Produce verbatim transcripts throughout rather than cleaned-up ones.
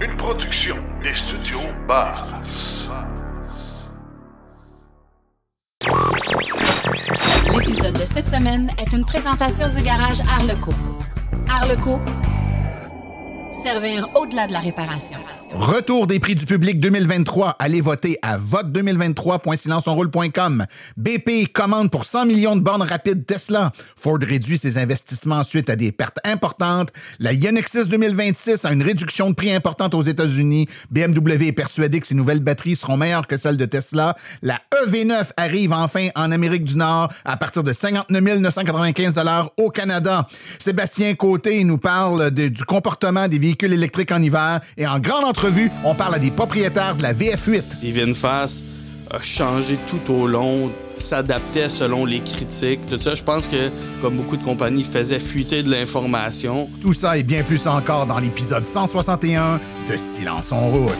Une production des studios Bars. L'épisode de cette semaine est une présentation du garage Arleco. Arleco, servir au-delà de la réparation. Retour des prix du public deux mille vingt-trois. Allez voter à vote deux mille vingt-trois point silence on roule point com. B P commande pour cent millions de bornes rapides Tesla. Ford réduit ses investissements suite à des pertes importantes. La Ioniq six deux mille vingt-six a une réduction de prix importante aux États-Unis. B M W est persuadé que ses nouvelles batteries seront meilleures que celles de Tesla. La E V neuf arrive enfin en Amérique du Nord à partir de cinquante-neuf mille neuf cent quatre-vingt-quinze dollars au Canada. Sébastien Côté nous parle de, du comportement des véhicules électriques en hiver et en grande entreprise. Revue, on parle à des propriétaires de la V F huit. Et VinFast a changé tout au long, s'adaptait selon les critiques. Tout ça, je pense que, comme beaucoup de compagnies, faisait fuiter de l'information. Tout ça et bien plus encore dans l'épisode cent soixante et un de Silence on roule.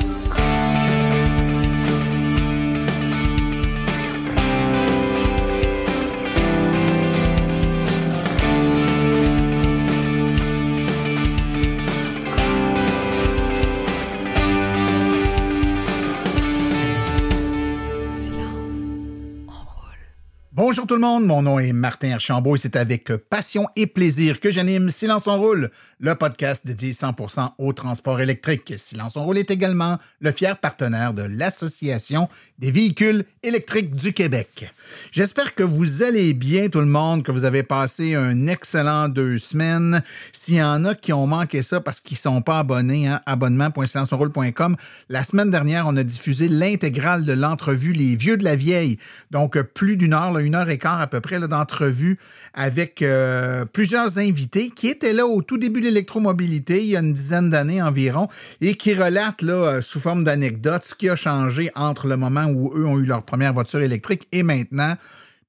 Bonjour tout le monde, mon nom est Martin Archambault et c'est avec passion et plaisir que j'anime Silence on roule, le podcast dédié cent pour cent au transport électrique. Silence on roule est également le fier partenaire de l'Association des véhicules électriques du Québec. J'espère que vous allez bien tout le monde, que vous avez passé un excellent deux semaines. S'il y en a qui ont manqué ça parce qu'ils ne sont pas abonnés, hein, abonnement point silence on roule point com, la semaine dernière, on a diffusé l'intégrale de l'entrevue Les Vieux de la Vieille, donc plus d'une heure, là, une heure et quart à peu près là, d'entrevue avec euh, plusieurs invités qui étaient là au tout début de l'électromobilité il y a une dizaine d'années environ et qui relatent là, euh, sous forme d'anecdotes ce qui a changé entre le moment où eux ont eu leur première voiture électrique et maintenant.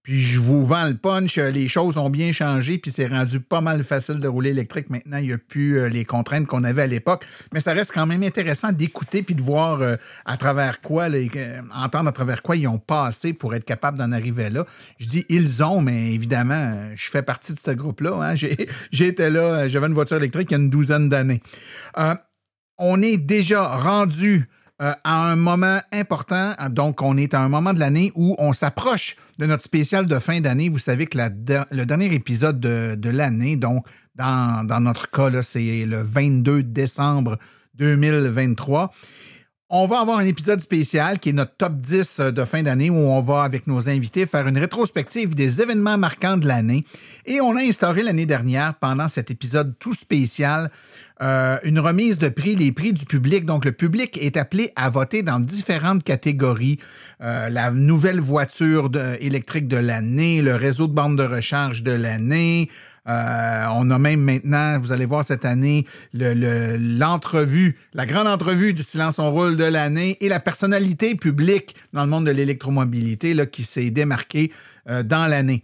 Puis je vous vends le punch, les choses ont bien changé, puis c'est rendu pas mal facile de rouler électrique maintenant. Il n'y a plus les contraintes qu'on avait à l'époque, mais ça reste quand même intéressant d'écouter puis de voir à travers quoi, là, entendre à travers quoi ils ont passé pour être capables d'en arriver là. Je dis ils ont, mais évidemment, je fais partie de ce groupe-là. Hein. J'ai, j'étais là, j'avais une voiture électrique il y a une douzaine d'années. Euh, on est déjà rendu... Euh, à un moment important, donc on est à un moment de l'année où on s'approche de notre spécial de fin d'année. Vous savez que la de, le dernier épisode de, de l'année, donc dans, dans notre cas, là, c'est le vingt-deux décembre deux mille vingt-trois. On va avoir un épisode spécial qui est notre top dix de fin d'année où on va, avec nos invités, faire une rétrospective des événements marquants de l'année. Et on a instauré l'année dernière, pendant cet épisode tout spécial, euh, une remise de prix, les prix du public. Donc, le public est appelé à voter dans différentes catégories. Euh, la nouvelle voiture de, électrique de l'année, le réseau de bornes de recharge de l'année... Euh, on a même maintenant, vous allez voir cette année, le, le, l'entrevue, la grande entrevue du Silence on roule de l'année et la personnalité publique dans le monde de l'électromobilité là, qui s'est démarquée euh, dans l'année.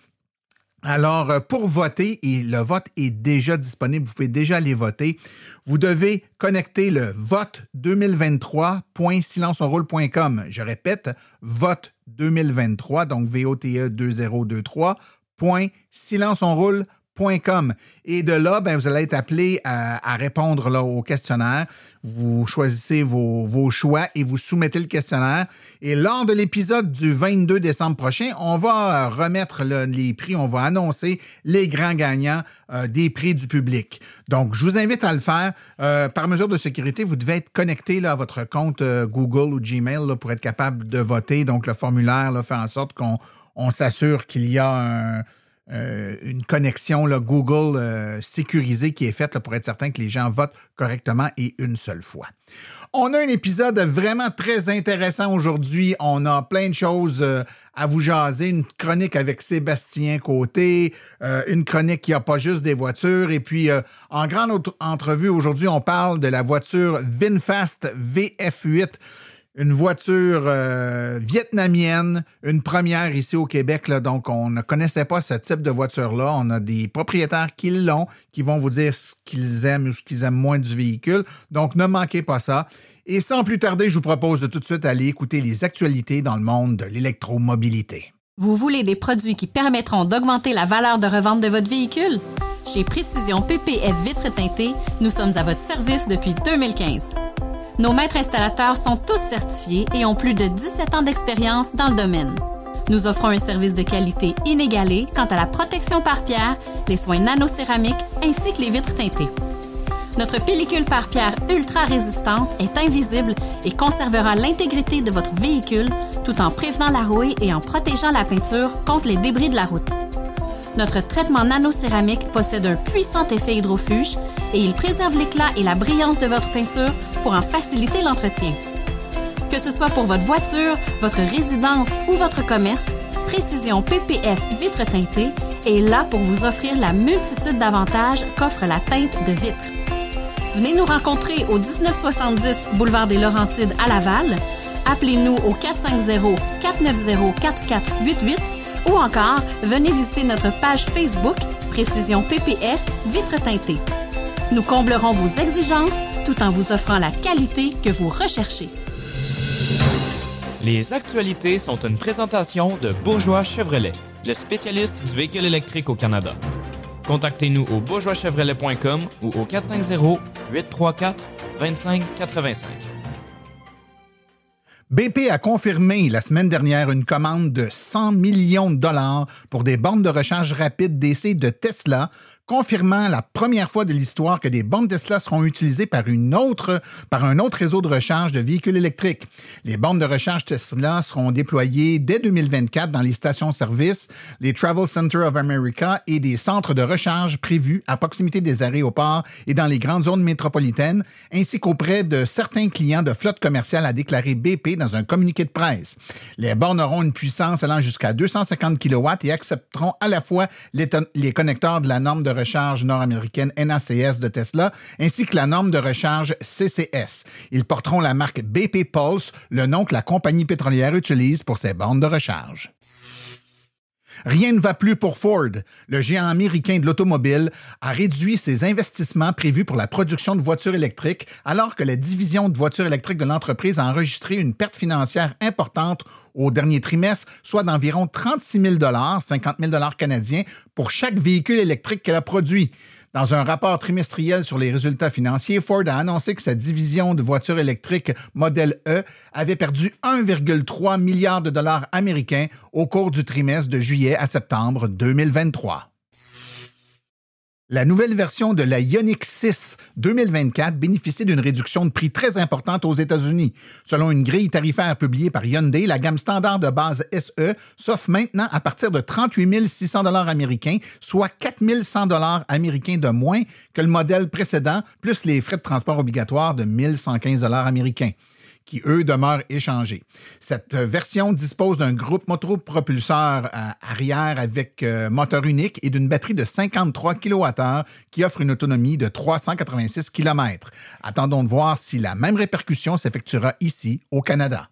Alors, pour voter, et le vote est déjà disponible, vous pouvez déjà aller voter, vous devez connecter le vote deux mille vingt-trois point silence on roule point com. Je répète, vote deux mille vingt-trois, donc V O T E deux mille vingt-trois point silence on roule point com. Et de là, ben, vous allez être appelé à, à répondre là, au questionnaire. Vous choisissez vos, vos choix et vous soumettez le questionnaire. Et lors de l'épisode du vingt-deux décembre prochain, on va remettre le, les prix, on va annoncer les grands gagnants euh, des prix du public. Donc, je vous invite à le faire. Euh, par mesure de sécurité, vous devez être connecté là, à votre compte euh, Google ou Gmail là, pour être capable de voter. Donc, le formulaire là, fait en sorte qu'on on s'assure qu'il y a un... Euh, une connexion là, Google euh, sécurisée qui est faite là, pour être certain que les gens votent correctement et une seule fois. On a un épisode vraiment très intéressant aujourd'hui. On a plein de choses euh, à vous jaser. Une chronique avec Sébastien Côté, euh, une chronique qui n'a pas juste des voitures. Et puis, euh, en grande autre- entrevue, aujourd'hui, on parle de la voiture VinFast V F huit. Une voiture euh, vietnamienne, une première ici au Québec. Là, donc, on ne connaissait pas ce type de voiture-là. On a des propriétaires qui l'ont, qui vont vous dire ce qu'ils aiment ou ce qu'ils aiment moins du véhicule. Donc, ne manquez pas ça. Et sans plus tarder, je vous propose de tout de suite aller écouter les actualités dans le monde de l'électromobilité. Vous voulez des produits qui permettront d'augmenter la valeur de revente de votre véhicule? Chez Précision P P F Vitres teintées, nous sommes à votre service depuis deux mille quinze. Nos maîtres installateurs sont tous certifiés et ont plus de dix-sept ans d'expérience dans le domaine. Nous offrons un service de qualité inégalé quant à la protection par pierre, les soins nanocéramiques ainsi que les vitres teintées. Notre pellicule par pierre ultra résistante est invisible et conservera l'intégrité de votre véhicule tout en prévenant la rouille et en protégeant la peinture contre les débris de la route. Notre traitement nanocéramique possède un puissant effet hydrofuge et il préserve l'éclat et la brillance de votre peinture pour en faciliter l'entretien. Que ce soit pour votre voiture, votre résidence ou votre commerce, Précision P P F Vitres teintées est là pour vous offrir la multitude d'avantages qu'offre la teinte de vitre. Venez nous rencontrer au dix-neuf soixante-dix Boulevard des Laurentides à Laval. Appelez-nous au quatre cinq zéro, quatre neuf zéro, quatre quatre huit huit ou encore, venez visiter notre page Facebook Précision P P F Vitres teintées. Nous comblerons vos exigences tout en vous offrant la qualité que vous recherchez. Les actualités sont une présentation de Bourgeois Chevrolet, le spécialiste du véhicule électrique au Canada. Contactez-nous au bourgeois chevrolet point com ou au quatre cinq zéro, huit trois quatre, deux cinq huit cinq. B P a confirmé la semaine dernière une commande de cent millions de dollars pour des bornes de recharge rapide D C de Tesla, confirmant la première fois de l'histoire que des bornes Tesla seront utilisées par, une autre, par un autre réseau de recharge de véhicules électriques. Les bornes de recharge Tesla seront déployées dès deux mille vingt-quatre dans les stations-service, les Travel Centers of America et des centres de recharge prévus à proximité des aéroports et dans les grandes zones métropolitaines, ainsi qu'auprès de certains clients de flotte commerciale, a déclaré B P dans un communiqué de presse. Les bornes auront une puissance allant jusqu'à deux cent cinquante kilowatts et accepteront à la fois les, ton- les connecteurs de la norme de recharge recharge nord-américaine N A C S de Tesla, ainsi que la norme de recharge C C S. Ils porteront la marque B P Pulse, le nom que la compagnie pétrolière utilise pour ses bornes de recharge. Rien ne va plus pour Ford. Le géant américain de l'automobile a réduit ses investissements prévus pour la production de voitures électriques, alors que la division de voitures électriques de l'entreprise a enregistré une perte financière importante au dernier trimestre, soit d'environ trente-six mille dollars, cinquante mille dollars canadiens, pour chaque véhicule électrique qu'elle a produit. Dans un rapport trimestriel sur les résultats financiers, Ford a annoncé que sa division de voitures électriques modèle E avait perdu un virgule trois milliard de dollars américains au cours du trimestre de juillet à septembre deux mille vingt-trois. La nouvelle version de la Ioniq six deux mille vingt-quatre bénéficie d'une réduction de prix très importante aux États-Unis. Selon une grille tarifaire publiée par Hyundai, la gamme standard de base S E s'offre maintenant à partir de trente-huit mille six cents dollars américains, soit quatre mille cent dollars américains de moins que le modèle précédent, plus les frais de transport obligatoires de mille cent quinze dollars américains, qui, eux, demeurent échangés. Cette version dispose d'un groupe motopropulseur arrière avec euh, moteur unique et d'une batterie de cinquante-trois kilowattheures qui offre une autonomie de trois cent quatre-vingt-six kilomètres. Attendons de voir si la même répercussion s'effectuera ici, au Canada.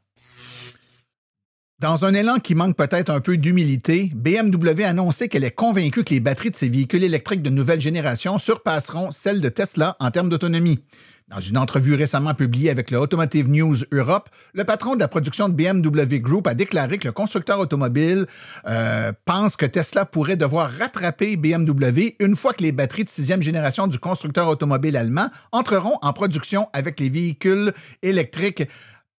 Dans un élan qui manque peut-être un peu d'humilité, B M W a annoncé qu'elle est convaincue que les batteries de ses véhicules électriques de nouvelle génération surpasseront celles de Tesla en termes d'autonomie. Dans une entrevue récemment publiée avec le Automotive News Europe, le patron de la production de B M W Group a déclaré que le constructeur automobile euh, pense que Tesla pourrait devoir rattraper B M W une fois que les batteries de sixième génération du constructeur automobile allemand entreront en production avec les véhicules électriques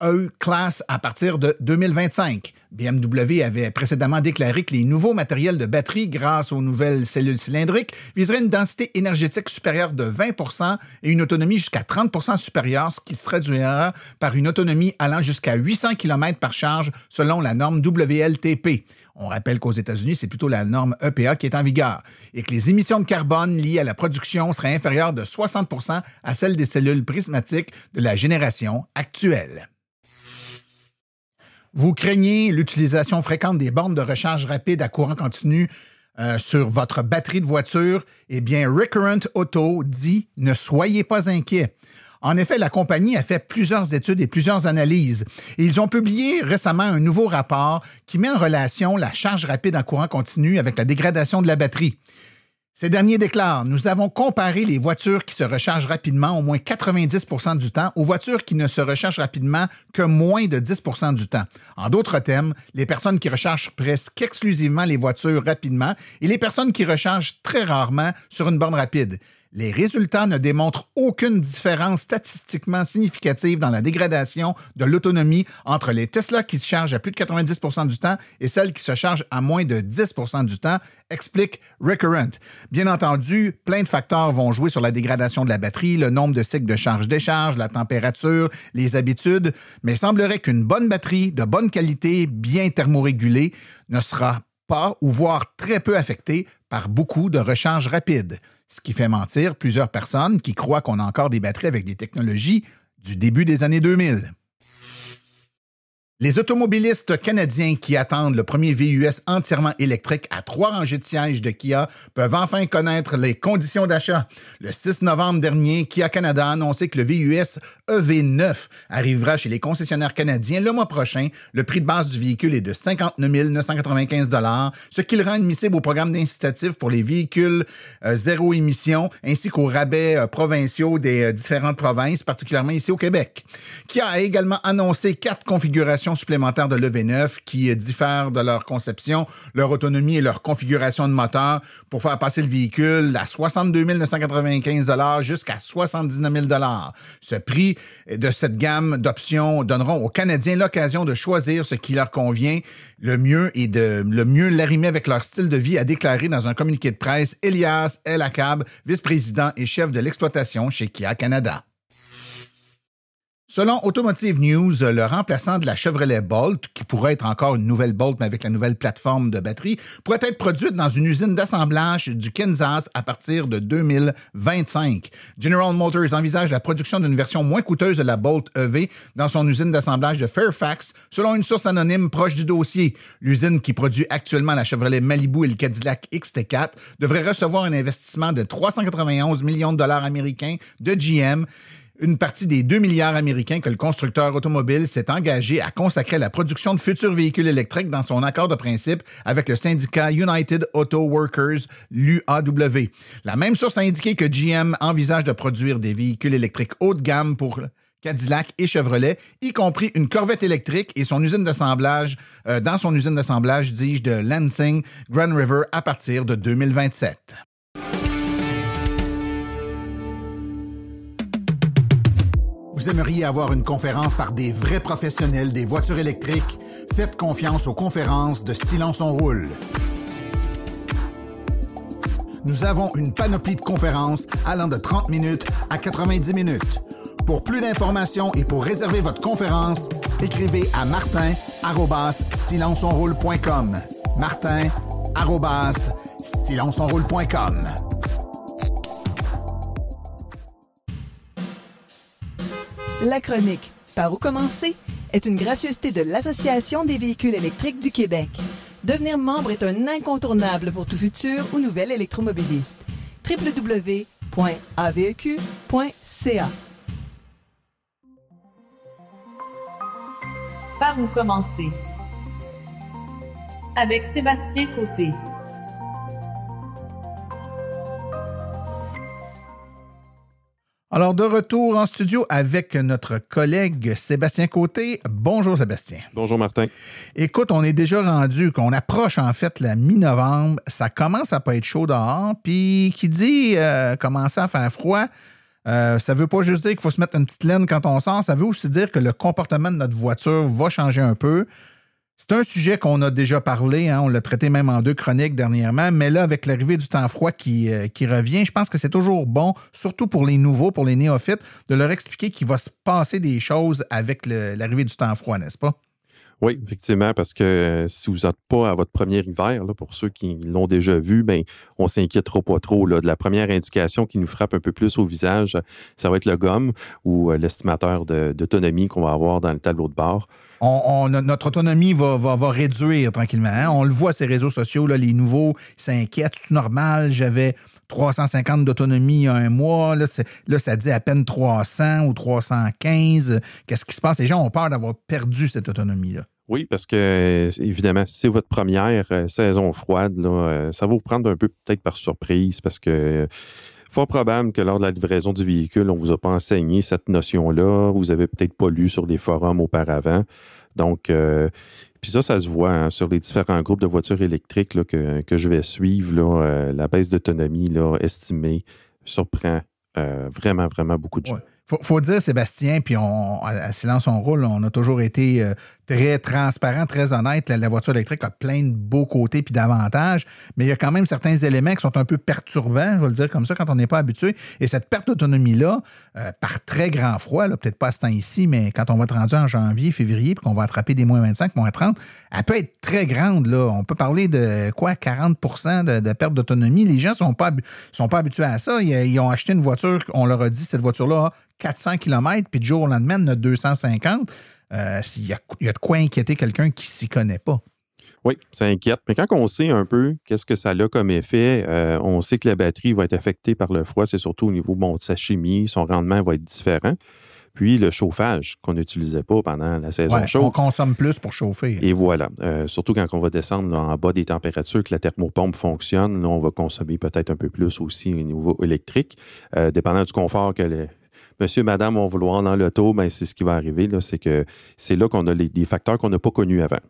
E-Class à partir de deux mille vingt-cinq. B M W avait précédemment déclaré que les nouveaux matériels de batterie, grâce aux nouvelles cellules cylindriques, viseraient une densité énergétique supérieure de vingt pour cent et une autonomie jusqu'à trente pour cent supérieure, ce qui se traduira par une autonomie allant jusqu'à huit cents kilomètres par charge selon la norme W L T P. On rappelle qu'aux États-Unis, c'est plutôt la norme E P A qui est en vigueur et que les émissions de carbone liées à la production seraient inférieures de soixante pour cent à celles des cellules prismatiques de la génération actuelle. Vous craignez l'utilisation fréquente des bornes de recharge rapide à courant continu euh, sur votre batterie de voiture? Eh bien, Recurrent Auto dit « Ne soyez pas inquiets ». En effet, la compagnie a fait plusieurs études et plusieurs analyses. Et ils ont publié récemment un nouveau rapport qui met en relation la charge rapide à courant continu avec la dégradation de la batterie. Ces derniers déclarent « Nous avons comparé les voitures qui se rechargent rapidement au moins quatre-vingt-dix pour cent du temps aux voitures qui ne se rechargent rapidement que moins de dix pour cent du temps. En d'autres termes, les personnes qui rechargent presque exclusivement les voitures rapidement et les personnes qui rechargent très rarement sur une borne rapide. Les résultats ne démontrent aucune différence statistiquement significative dans la dégradation de l'autonomie entre les Tesla qui se chargent à plus de quatre-vingt-dix pour cent du temps et celles qui se chargent à moins de dix pour cent du temps, explique Recurrent. Bien entendu, plein de facteurs vont jouer sur la dégradation de la batterie, le nombre de cycles de charge-décharge, la température, les habitudes, mais il semblerait qu'une bonne batterie, de bonne qualité, bien thermorégulée, ne sera pas ou voire très peu affectée par beaucoup de recharges rapides. Ce qui fait mentir plusieurs personnes qui croient qu'on a encore des batteries avec des technologies du début des années deux mille. Les automobilistes canadiens qui attendent le premier V U S entièrement électrique à trois rangées de sièges de Kia peuvent enfin connaître les conditions d'achat. Le six novembre dernier, Kia Canada a annoncé que le V U S E V neuf arrivera chez les concessionnaires canadiens le mois prochain. Le prix de base du véhicule est de cinquante-neuf mille neuf cent quatre-vingt-quinze dollars, ce qui le rend admissible au programme d'incitatif pour les véhicules euh, zéro émission ainsi qu'aux rabais euh, provinciaux des euh, différentes provinces, particulièrement ici au Québec. Kia a également annoncé quatre configurations supplémentaires de l'E V neuf qui diffèrent de leur conception, leur autonomie et leur configuration de moteur pour faire passer le véhicule à soixante-deux mille neuf cent quatre-vingt-quinze dollars jusqu'à soixante-dix-neuf mille dollars. Ce prix de cette gamme d'options donneront aux Canadiens l'occasion de choisir ce qui leur convient le mieux et de le mieux l'arrimer avec leur style de vie, a déclaré dans un communiqué de presse Elias El Akab, vice-président et chef de l'exploitation chez Kia Canada. Selon Automotive News, le remplaçant de la Chevrolet Bolt, qui pourrait être encore une nouvelle Bolt, mais avec la nouvelle plateforme de batterie, pourrait être produite dans une usine d'assemblage du Kansas à partir de deux mille vingt-cinq. General Motors envisage la production d'une version moins coûteuse de la Bolt E V dans son usine d'assemblage de Fairfax, selon une source anonyme proche du dossier. L'usine qui produit actuellement la Chevrolet Malibu et le Cadillac X T quatre devrait recevoir un investissement de trois cent quatre-vingt-onze millions de dollars américains de G M, une partie des deux milliards américains que le constructeur automobile s'est engagé à consacrer à la production de futurs véhicules électriques dans son accord de principe avec le syndicat United Auto Workers, l'U A W. La même source a indiqué que G M envisage de produire des véhicules électriques haut de gamme pour Cadillac et Chevrolet, y compris une Corvette électrique et son usine d'assemblage, euh, dans son usine d'assemblage, dis-je, de Lansing, Grand River, à partir de deux mille vingt-sept. Vous aimeriez avoir une conférence par des vrais professionnels des voitures électriques? Faites confiance aux conférences de Silence on roule. Nous avons une panoplie de conférences allant de trente minutes à quatre-vingt-dix minutes. Pour plus d'informations et pour réserver votre conférence, écrivez à martin arobase silence on roule point com. martin arobase silence on roule point com. La chronique « Par où commencer » est une gracieuseté de l'Association des véhicules électriques du Québec. Devenir membre est un incontournable pour tout futur ou nouvel électromobiliste. w w w point a v e q point c a. Par où commencer? Avec Sébastien Côté. Alors, de retour en studio avec notre collègue Sébastien Côté. Bonjour, Sébastien. Bonjour, Martin. Écoute, on est déjà rendu, qu'on approche en fait la mi-novembre. Ça commence à pas être chaud dehors. Puis, qui dit euh, commencer à faire froid, euh, ça veut pas juste dire qu'il faut se mettre une petite laine quand on sort. Ça veut aussi dire que le comportement de notre voiture va changer un peu. C'est un sujet qu'on a déjà parlé, hein, on l'a traité même en deux chroniques dernièrement, mais là, avec l'arrivée du temps froid qui, euh, qui revient, je pense que c'est toujours bon, surtout pour les nouveaux, pour les néophytes, de leur expliquer qu'il va se passer des choses avec le, l'arrivée du temps froid, n'est-ce pas? Oui, effectivement, parce que euh, si vous n'êtes pas à votre premier hiver, là, pour ceux qui l'ont déjà vu, ben, on ne s'inquiétera pas trop. Là, de la première indication qui nous frappe un peu plus au visage, ça va être le gomme ou euh, l'estimateur de, d'autonomie qu'on va avoir dans le tableau de bord. On, on, notre autonomie va, va, va réduire tranquillement. Hein? On le voit, ces réseaux sociaux, là, les nouveaux s'inquiètent. C'est normal, j'avais trois cent cinquante d'autonomie il y a un mois. Là, c'est, là, ça dit à peine trois cents ou trois cent quinze. Qu'est-ce qui se passe? Les gens ont peur d'avoir perdu cette autonomie-là. Oui, parce que, évidemment, si c'est votre première euh, saison froide, là, euh, ça va vous prendre un peu peut-être par surprise parce que... Euh, Fort probable que lors de la livraison du véhicule, on ne vous a pas enseigné cette notion-là. Vous n'avez peut-être pas lu sur les forums auparavant. Donc, euh, puis ça, ça se voit hein, sur les différents groupes de voitures électriques là, que, que je vais suivre. Là, euh, la baisse d'autonomie là, estimée surprend euh, vraiment, vraiment beaucoup de gens. Ouais. Faut, faut dire, Sébastien, puis on, à Silence on roule, on a toujours été euh, très transparent, très honnête. La, la voiture électrique a plein de beaux côtés puis d'avantages, mais il y a quand même certains éléments qui sont un peu perturbants, je vais le dire comme ça, quand on n'est pas habitué. Et cette perte d'autonomie-là, euh, par très grand froid, là, peut-être pas à ce temps ici, mais quand on va être rendu en janvier, février, puis qu'on va attraper des moins vingt-cinq, moins trente, elle peut être très grande. Là. On peut parler de quoi, quarante pour cent de, de perte d'autonomie. Les gens ne sont pas, sont pas habitués à ça. Ils, ils ont acheté une voiture, on leur a dit, cette voiture-là a quatre cents kilomètres, puis du jour au lendemain, il y en a deux cent cinquante. Euh, il, y a, il y a de quoi inquiéter quelqu'un qui ne s'y connaît pas. Oui, ça inquiète. Mais quand on sait un peu qu'est-ce que ça a comme effet, euh, on sait que la batterie va être affectée par le froid. C'est surtout au niveau bon, de sa chimie, son rendement va être différent. Puis le chauffage qu'on n'utilisait pas pendant la saison ouais, chaude. On consomme plus pour chauffer. Et voilà. Euh, surtout quand on va descendre là, en bas des températures, que la thermopompe fonctionne, là, on va consommer peut-être un peu plus aussi au niveau électrique, euh, dépendant du confort que les monsieur, madame vont vouloir dans l'auto, bien, c'est ce qui va arriver. Là, c'est que c'est là qu'on a les, des facteurs qu'on n'a pas connus avant.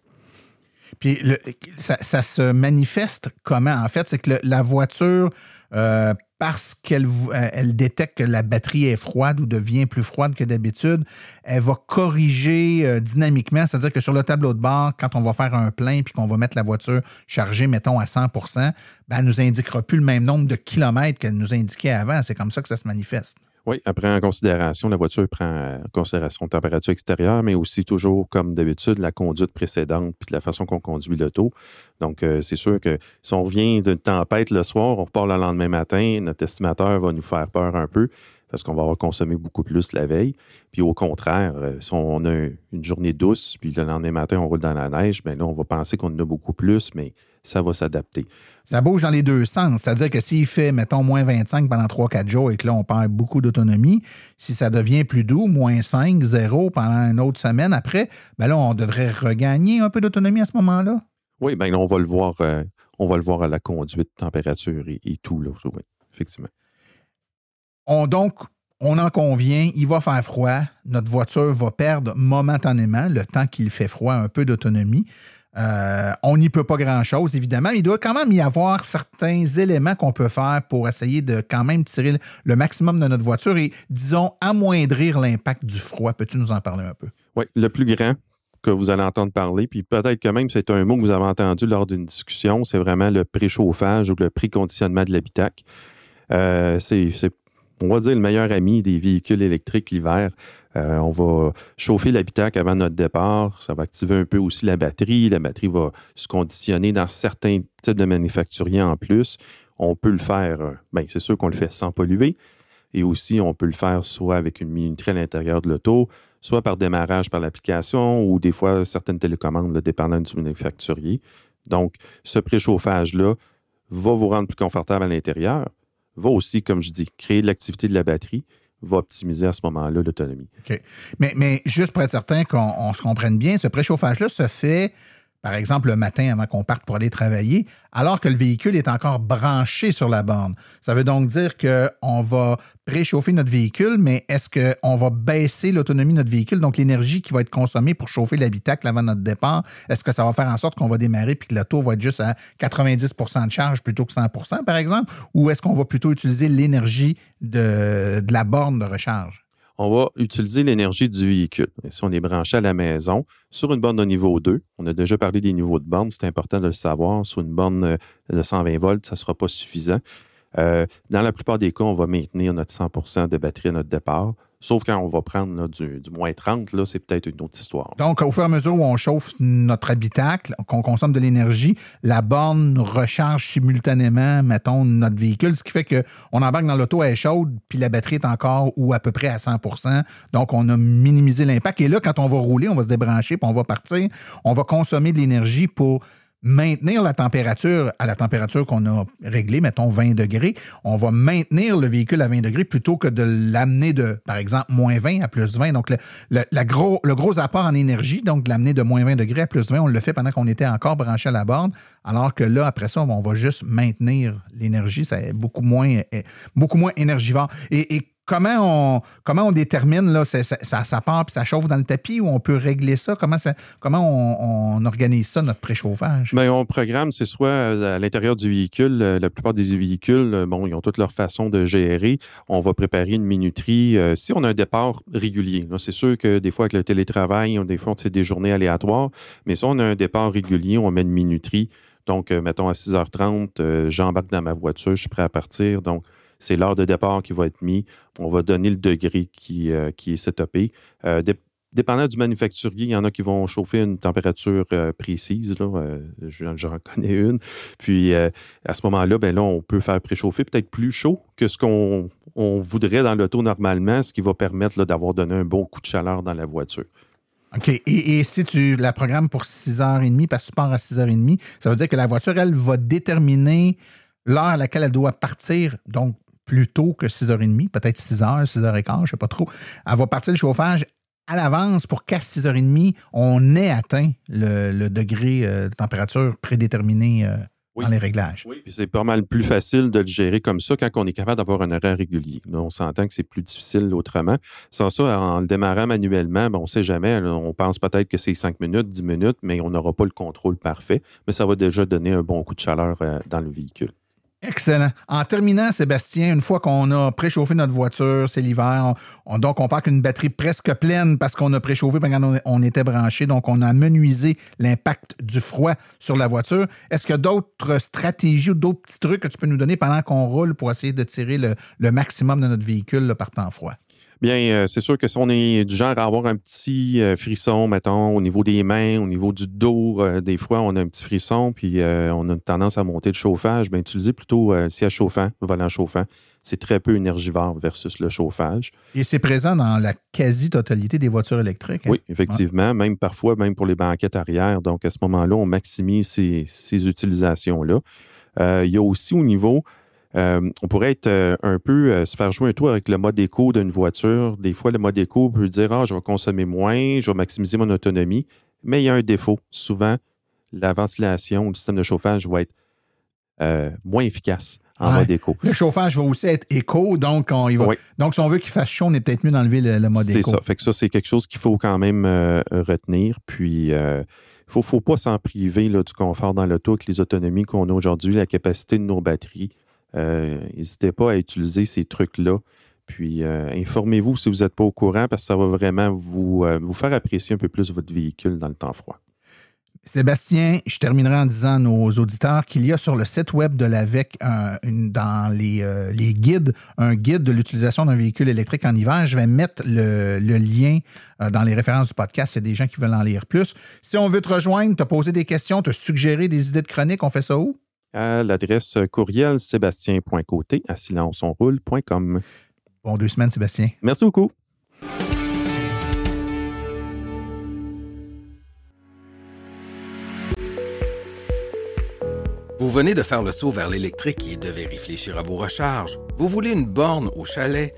Puis le, ça, ça se manifeste comment? En fait, c'est que le, la voiture, euh, parce qu'elle elle détecte que la batterie est froide ou devient plus froide que d'habitude, elle va corriger euh, dynamiquement. C'est-à-dire que sur le tableau de bord, quand on va faire un plein puis qu'on va mettre la voiture chargée, mettons, à cent pour cent, bien, elle ne nous indiquera plus le même nombre de kilomètres qu'elle nous indiquait avant. C'est comme ça que ça se manifeste. Oui, elle prend en considération, la voiture prend en considération la température extérieure, mais aussi toujours, comme d'habitude, la conduite précédente puis la façon qu'on conduit l'auto. Donc, euh, c'est sûr que si on revient d'une tempête le soir, on repart le lendemain matin, notre estimateur va nous faire peur un peu parce qu'on va avoir consommé beaucoup plus la veille. Puis au contraire, si on a une journée douce puis le lendemain matin, on roule dans la neige, bien là, on va penser qu'on en a beaucoup plus, mais ça va s'adapter. Ça bouge dans les deux sens. C'est-à-dire que s'il fait, mettons, moins vingt-cinq pendant trois à quatre jours et que là, on perd beaucoup d'autonomie, si ça devient plus doux, moins cinq, zéro pendant une autre semaine après, bien là, on devrait regagner un peu d'autonomie à ce moment-là. Oui, bien là, on va le voir, euh, on va le voir à la conduite, température et, et tout, là, oui, effectivement. On, donc, on en convient, il va faire froid, notre voiture va perdre momentanément, le temps qu'il fait froid, un peu d'autonomie. Euh, on n'y peut pas grand-chose, évidemment, mais il doit quand même y avoir certains éléments qu'on peut faire pour essayer de quand même tirer le maximum de notre voiture et, disons, amoindrir l'impact du froid. Peux-tu nous en parler un peu? Oui, le plus grand que vous allez entendre parler, puis peut-être que même c'est un mot que vous avez entendu lors d'une discussion, c'est vraiment le préchauffage ou le préconditionnement de l'habitacle. Euh, c'est, c'est, on va dire, le meilleur ami des véhicules électriques l'hiver. Euh, on va chauffer l'habitacle avant notre départ. Ça va activer un peu aussi la batterie. La batterie va se conditionner dans certains types de manufacturiers en plus. On peut le faire, bien, c'est sûr qu'on le fait sans polluer. Et aussi, on peut le faire soit avec une minuterie à l'intérieur de l'auto, soit par démarrage par l'application ou des fois certaines télécommandes, là, dépendant du manufacturier. Donc, ce préchauffage-là va vous rendre plus confortable à l'intérieur, va aussi, comme je dis, créer de l'activité de la batterie, va optimiser à ce moment-là l'autonomie. OK. Mais, mais juste pour être certain qu'on on se comprenne bien, ce préchauffage-là se fait, par exemple, le matin avant qu'on parte pour aller travailler, alors que le véhicule est encore branché sur la borne. Ça veut donc dire qu'on va préchauffer notre véhicule, mais est-ce qu'on va baisser l'autonomie de notre véhicule, donc l'énergie qui va être consommée pour chauffer l'habitacle avant notre départ, est-ce que ça va faire en sorte qu'on va démarrer puis que l'auto va être juste à quatre-vingt-dix pour cent de charge plutôt que cent pour cent, par exemple, ou est-ce qu'on va plutôt utiliser l'énergie de, de la borne de recharge? On va utiliser l'énergie du véhicule. Et si on est branché à la maison, sur une borne de niveau deux, on a déjà parlé des niveaux de borne, c'est important de le savoir, sur une borne de cent vingt volts, ça ne sera pas suffisant. Euh, dans la plupart des cas, on va maintenir notre cent pour cent de batterie à notre départ, sauf quand on va prendre là, du, du moins trente, là, c'est peut-être une autre histoire. Donc, au fur et à mesure où on chauffe notre habitacle, qu'on consomme de l'énergie, la borne recharge simultanément, mettons, notre véhicule, ce qui fait qu'on embarque dans l'auto, elle est chaude, puis la batterie est encore ou à peu près à cent pour cent. Donc, on a minimisé l'impact. Et là, quand on va rouler, on va se débrancher, puis on va partir, on va consommer de l'énergie pour maintenir la température à la température qu'on a réglée, mettons vingt degrés, on va maintenir le véhicule à vingt degrés plutôt que de l'amener de, par exemple, moins vingt à plus vingt. Donc, le, le, la gros, le gros apport en énergie, donc de l'amener de moins vingt degrés à plus vingt, on le fait pendant qu'on était encore branché à la borne, alors que là, après ça, on va juste maintenir l'énergie, ça est beaucoup moins, beaucoup moins énergivore. Et, et comment on, comment on détermine, là, ça, ça, ça part puis ça chauffe dans le tapis, ou on peut régler ça? Comment, ça, comment on, on organise ça, notre préchauffage? Bien, on programme, c'est soit à l'intérieur du véhicule, la plupart des véhicules, bon, ils ont toutes leurs façons de gérer. On va préparer une minuterie. Euh, si on a un départ régulier, là, c'est sûr que des fois avec le télétravail, on, des fois, c'est des journées aléatoires, mais si on a un départ régulier, on met une minuterie. Donc, euh, mettons, à six heures trente, euh, j'embarque dans ma voiture, je suis prêt à partir. Donc, c'est l'heure de départ qui va être mise. On va donner le degré qui, euh, qui est setupé. Euh, dé- dépendant du manufacturier, il y en a qui vont chauffer une température euh, précise. Là, euh, j'en connais une. Puis, euh, à ce moment-là, ben là, on peut faire préchauffer peut-être plus chaud que ce qu'on on voudrait dans l'auto normalement, ce qui va permettre là, d'avoir donné un bon coup de chaleur dans la voiture. OK. Et, et si tu la programmes pour six heures trente, parce que tu pars à six heures trente, ça veut dire que la voiture, elle, va déterminer l'heure à laquelle elle doit partir, donc plus tôt que six heures trente, peut-être six heures, six heures quinze, je ne sais pas trop. Elle va partir le chauffage à l'avance pour qu'à six heures trente, on ait atteint le, le degré euh, de température prédéterminé euh, oui. dans les réglages. Oui, puis c'est pas mal plus facile de le gérer comme ça quand on est capable d'avoir un horaire régulier. Là, on s'entend que c'est plus difficile autrement. Sans ça, en le démarrant manuellement, ben, on ne sait jamais. Là, on pense peut-être que c'est cinq minutes, dix minutes, mais on n'aura pas le contrôle parfait. Mais ça va déjà donner un bon coup de chaleur euh, dans le véhicule. Excellent. En terminant, Sébastien, une fois qu'on a préchauffé notre voiture, c'est l'hiver, on, on, donc on part avec une batterie presque pleine parce qu'on a préchauffé pendant qu'on on était branché, donc on a menuisé l'impact du froid sur la voiture. Est-ce qu'il y a d'autres stratégies ou d'autres petits trucs que tu peux nous donner pendant qu'on roule pour essayer de tirer le, le maximum de notre véhicule là, par temps froid? Bien, c'est sûr que si on est du genre à avoir un petit frisson, mettons, au niveau des mains, au niveau du dos, euh, des fois, on a un petit frisson, puis euh, on a une tendance à monter le chauffage, bien, utilisez plutôt euh, siège chauffant, volant chauffant. C'est très peu énergivore versus le chauffage. Et c'est présent dans la quasi-totalité des voitures électriques. Hein? Oui, effectivement. Ouais. Même parfois, même pour les banquettes arrière. Donc, à ce moment-là, on maximise ces, ces utilisations-là. Euh, il y a aussi au niveau... Euh, on pourrait être euh, un peu euh, se faire jouer un tour avec le mode éco d'une voiture. Des fois, le mode éco peut dire « Ah, je vais consommer moins, je vais maximiser mon autonomie », mais il y a un défaut. Souvent, la ventilation ou le système de chauffage va être euh, moins efficace en ouais. mode éco. Le chauffage va aussi être éco, donc on, il va... oui. donc si on veut qu'il fasse chaud, on est peut-être mieux d'enlever le, le mode c'est éco. C'est ça. Fait que ça, c'est quelque chose qu'il faut quand même euh, retenir, puis... Euh, Il ne faut pas s'en priver là, du confort dans l'auto avec les autonomies qu'on a aujourd'hui, la capacité de nos batteries. Euh, n'hésitez pas à utiliser ces trucs-là. Puis, euh, informez-vous si vous n'êtes pas au courant parce que ça va vraiment vous, euh, vous faire apprécier un peu plus votre véhicule dans le temps froid. Sébastien, je terminerai en disant à nos auditeurs qu'il y a sur le site web de l'AVEQ, euh, une, dans les, euh, les guides, un guide de l'utilisation d'un véhicule électrique en hiver. Je vais mettre le, le lien euh, dans les références du podcast. Il y a des gens qui veulent en lire plus. Si on veut te rejoindre, te poser des questions, te suggérer des idées de chronique, on fait ça où? À l'adresse courriel sébastien point côté à silence on roule point com. Bon deux semaines, Sébastien. Merci beaucoup. Vous venez de faire le saut vers l'électrique et devez réfléchir à vos recharges. Vous voulez une borne au chalet?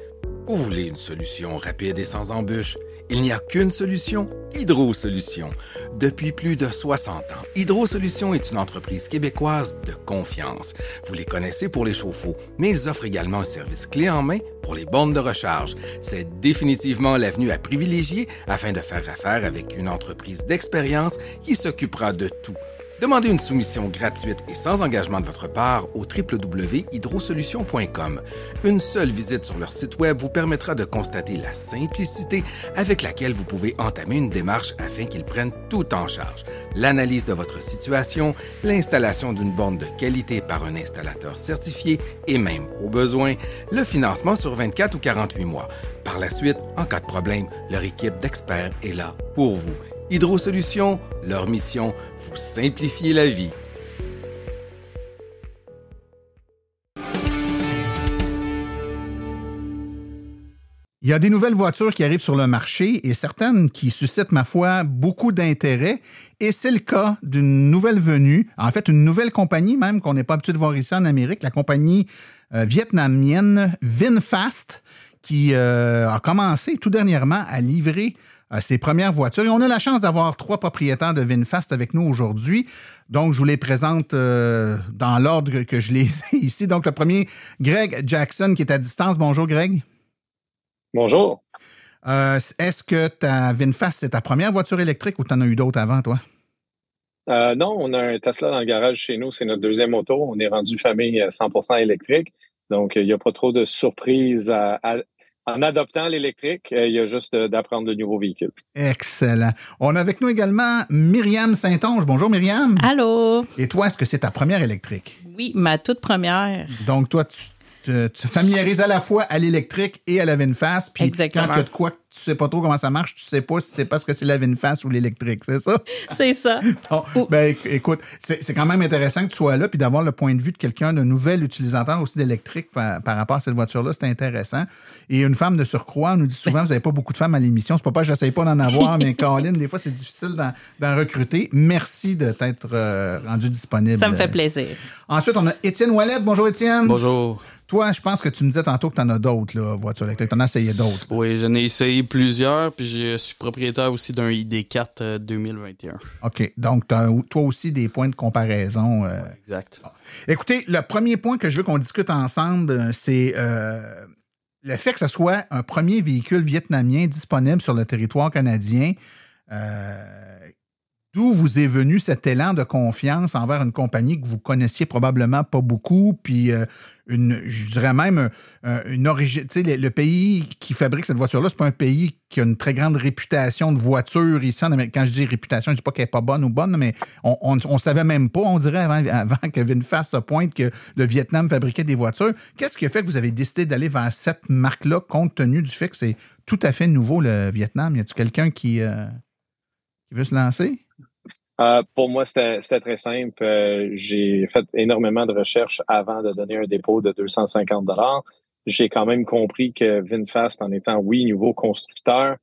Vous voulez une solution rapide et sans embûches? Il n'y a qu'une solution, HydroSolution. Depuis plus de soixante ans, HydroSolution est une entreprise québécoise de confiance. Vous les connaissez pour les chauffe-eau, mais ils offrent également un service clé en main pour les bornes de recharge. C'est définitivement l'avenue à privilégier afin de faire affaire avec une entreprise d'expérience qui s'occupera de tout. Demandez une soumission gratuite et sans engagement de votre part au w w w point hydrosolution point com. Une seule visite sur leur site web vous permettra de constater la simplicité avec laquelle vous pouvez entamer une démarche afin qu'ils prennent tout en charge. L'analyse de votre situation, l'installation d'une borne de qualité par un installateur certifié et même, au besoin, le financement sur vingt-quatre ou quarante-huit mois. Par la suite, en cas de problème, leur équipe d'experts est là pour vous. HydroSolution, leur mission, vous simplifier la vie. Il y a des nouvelles voitures qui arrivent sur le marché et certaines qui suscitent, ma foi, beaucoup d'intérêt. Et c'est le cas d'une nouvelle venue, en fait, une nouvelle compagnie même qu'on n'est pas habitué de voir ici en Amérique, la compagnie euh, vietnamienne VinFast, qui euh, a commencé tout dernièrement à livrer ses premières voitures. Et on a la chance d'avoir trois propriétaires de VinFast avec nous aujourd'hui. Donc, je vous les présente euh, dans l'ordre que je les ai ici. Donc, le premier, Greg Jackson, qui est à distance. Bonjour, Greg. Bonjour. Euh, est-ce que ta VinFast, c'est ta première voiture électrique ou tu en as eu d'autres avant, toi? Euh, non, on a un Tesla dans le garage chez nous. C'est notre deuxième auto. On est rendu famille cent pour cent électrique. Donc, il n'y a pas trop de surprises à, à, en adoptant l'électrique. Il y a juste d'apprendre de nouveaux véhicules. Excellent. On a avec nous également Myriam Saint-Onge. Bonjour, Myriam. Allô. Et toi, est-ce que c'est ta première électrique? Oui, ma toute première. Donc, toi, tu... Tu te familiarises à la fois à l'électrique et à la VinFast. Puis exactement. Quand tu as de quoi que tu sais pas trop comment ça marche, tu sais pas si c'est parce que c'est la VinFast ou l'électrique, c'est ça? C'est ça. Bon, ben, écoute, c'est, c'est quand même intéressant que tu sois là puis d'avoir le point de vue de quelqu'un, d'un nouvel utilisateur aussi d'électrique par, par rapport à cette voiture-là. C'est intéressant. Et une femme de surcroît, on nous dit souvent, vous n'avez pas beaucoup de femmes à l'émission. C'est pas parce que j'essaye pas d'en avoir, mais Caroline, des fois, c'est difficile d'en, d'en recruter. Merci de t'être euh, rendu disponible. Ça me fait plaisir. Ensuite, on a Étienne Ouellet. Bonjour, Étienne. Bonjour. Toi, je pense que tu me disais tantôt que tu en as d'autres, là, voitures électriques. Tu en as essayé d'autres. Oui, j'en ai essayé plusieurs, puis je suis propriétaire aussi d'un I D quatre deux mille vingt et un. OK. Donc, tu as toi aussi des points de comparaison. Euh... Exact. Écoutez, le premier point que je veux qu'on discute ensemble, c'est euh, le fait que ce soit un premier véhicule vietnamien disponible sur le territoire canadien. Euh, D'où vous est venu cet élan de confiance envers une compagnie que vous connaissiez probablement pas beaucoup, puis euh, une, je dirais même euh, une origine. Tu sais, le, le pays qui fabrique cette voiture-là, c'est pas un pays qui a une très grande réputation de voiture ici en Amérique. Quand je dis réputation, je dis pas qu'elle est pas bonne ou bonne, mais on, on, on savait même pas, on dirait avant, avant que VinFast se pointe que le Vietnam fabriquait des voitures. Qu'est-ce qui a fait que vous avez décidé d'aller vers cette marque-là, compte tenu du fait que c'est tout à fait nouveau le Vietnam? Y a-t-il quelqu'un qui, euh, qui veut se lancer? Euh, pour moi, c'était, c'était très simple. Euh, j'ai fait énormément de recherches avant de donner un dépôt de deux cent cinquante dollars. J'ai quand même compris que VinFast, en étant, oui, nouveau constructeur,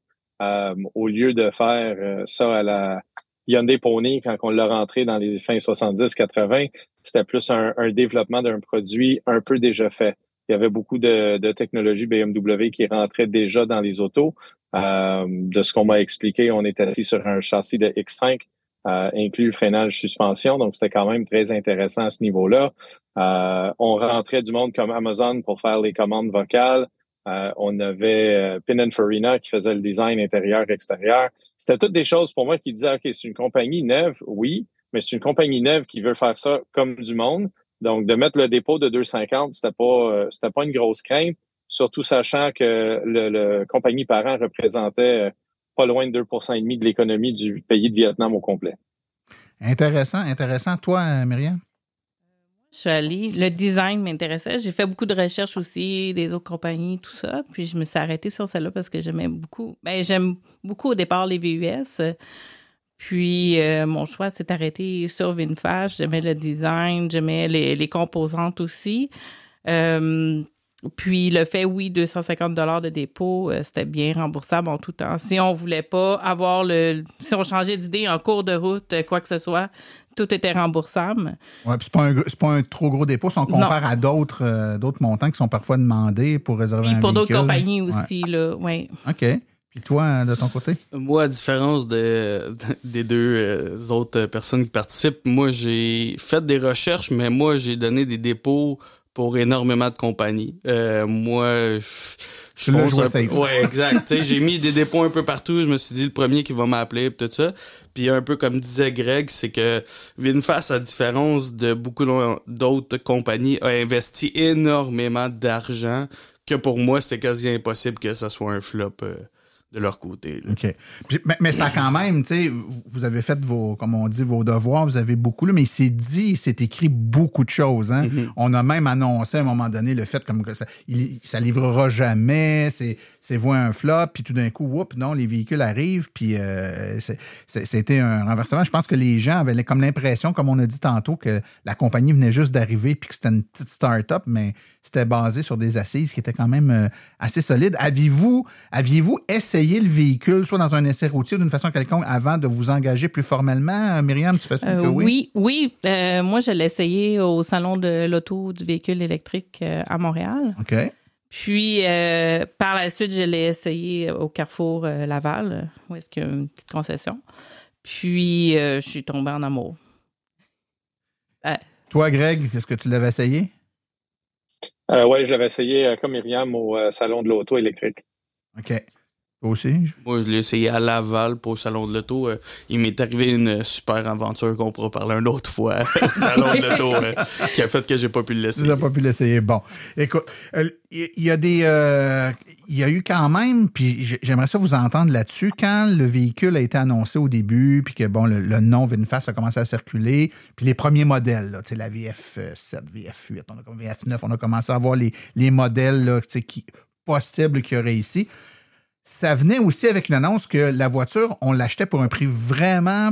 euh, au lieu de faire euh, ça à la Hyundai Pony quand on l'a rentré dans les fins soixante-dix quatre-vingt, c'était plus un, un développement d'un produit un peu déjà fait. Il y avait beaucoup de, de technologies B M W qui rentraient déjà dans les autos. Euh, de ce qu'on m'a expliqué, on était assis sur un châssis de X cinq, Euh, inclus freinage, suspension, donc c'était quand même très intéressant à ce niveau-là. Euh, on rentrait du monde comme Amazon pour faire les commandes vocales. Euh, on avait Pininfarina qui faisait le design intérieur-extérieur. C'était toutes des choses pour moi qui disaient, OK, c'est une compagnie neuve, oui, mais c'est une compagnie neuve qui veut faire ça comme du monde. Donc, de mettre le dépôt de deux cent cinquante, c'était pas, euh, c'était pas une grosse crainte, surtout sachant que le, le compagnie parent représentait euh, pas loin de deux virgule cinq pour cent de l'économie du pays de Vietnam au complet. Intéressant, intéressant. Toi, Myriam? Je suis allée. Le design m'intéressait. J'ai fait beaucoup de recherches aussi, des autres compagnies, tout ça. Puis je me suis arrêtée sur celle-là parce que j'aimais beaucoup. Bien, j'aime beaucoup au départ les V U S. Puis euh, mon choix s'est arrêté sur VinFast. J'aimais le design, j'aimais les, les composantes aussi. Euh, Puis le fait, oui, deux cent cinquante dollars de dépôt, euh, c'était bien remboursable en tout temps. Si on voulait pas avoir le... Si on changeait d'idée en cours de route, quoi que ce soit, tout était remboursable. Oui, puis c'est pas un, c'est pas un trop gros dépôt si on compare non. à d'autres, euh, d'autres montants qui sont parfois demandés pour réserver puis un pour véhicule. Pour d'autres compagnies aussi, ouais. là, oui. OK. Puis toi, de ton côté? Moi, à différence de, des deux autres personnes qui participent, moi, j'ai fait des recherches, mais moi, j'ai donné des dépôts pour énormément de compagnies. Euh, moi, je le joue safe. Oui, exact. J'ai mis des dépôts un peu partout. Je me suis dit, le premier qui va m'appeler, tout ça. Puis un peu comme disait Greg, c'est que VinFast, à différence de beaucoup d'autres compagnies, a investi énormément d'argent que pour moi, c'était quasi impossible que ça soit un flop euh, de leur côté. Là. OK. Puis, mais, mais ça a quand même, tu sais, vous avez fait vos, comme on dit, vos devoirs, vous avez beaucoup, là, mais il s'est dit, il s'est écrit beaucoup de choses. Hein? Mm-hmm. On a même annoncé à un moment donné le fait comme que ça, il, ça livrera jamais, c'est, c'est voué un flop, puis tout d'un coup, whoop, non, les véhicules arrivent, puis euh, c'est, c'est, c'était un renversement. Je pense que les gens avaient comme l'impression, comme on a dit tantôt, que la compagnie venait juste d'arriver, puis que c'était une petite start-up, mais c'était basé sur des assises qui étaient quand même euh, assez solides. Aviez-vous, aviez-vous essayé le véhicule, soit dans un essai routier ou d'une façon quelconque, avant de vous engager plus formellement? Myriam, tu fais ça? Euh, oui, oui. oui. Euh, moi, je l'ai essayé au salon de l'auto du véhicule électrique euh, à Montréal. OK. Puis, euh, par la suite, je l'ai essayé au Carrefour euh, Laval, où est-ce qu'il y a une petite concession. Puis, euh, je suis tombée en amour. Euh. Toi, Greg, est-ce que tu l'avais essayé? Euh, oui, je l'avais essayé euh, comme Myriam au euh, salon de l'auto électrique. OK. Toi aussi? Moi, je l'ai essayé à Laval pour le Salon de l'Auto. Euh, il m'est arrivé une super aventure qu'on pourra parler une autre fois au Salon de l'Auto euh, qui a fait que j'ai pas pu l'essayer. Tu n'as pas pu l'essayer. Bon. Écoute, il euh, y a des... Il euh, y a eu quand même, puis j'aimerais ça vous entendre là-dessus, quand le véhicule a été annoncé au début, puis que, bon, le, le nom VinFast a commencé à circuler, puis les premiers modèles, là, tu sais, la V F sept, V F huit, on a comme V F neuf, on a commencé à voir les, les modèles, là, tu sais, qui, possibles qu'il y aurait ici. Ça venait aussi avec une annonce que la voiture, on l'achetait pour un prix vraiment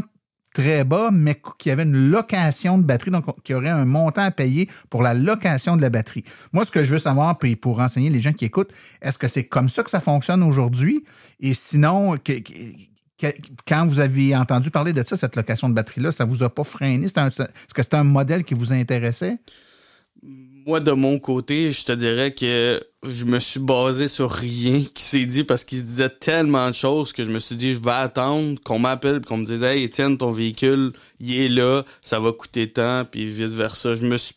très bas, mais qu'il y avait une location de batterie, donc qu'il y aurait un montant à payer pour la location de la batterie. Moi, ce que je veux savoir, puis pour renseigner les gens qui écoutent, est-ce que c'est comme ça que ça fonctionne aujourd'hui? Et sinon, que, que, quand vous avez entendu parler de ça, cette location de batterie-là, ça ne vous a pas freiné? C'est un, est-ce que c'est un modèle qui vous intéressait? Moi, de mon côté, je te dirais que je me suis basé sur rien qui s'est dit parce qu'il se disait tellement de choses que je me suis dit, je vais attendre qu'on m'appelle et qu'on me dise, hey, Étienne, ton véhicule, il est là, ça va coûter tant, puis vice-versa. Je me suis,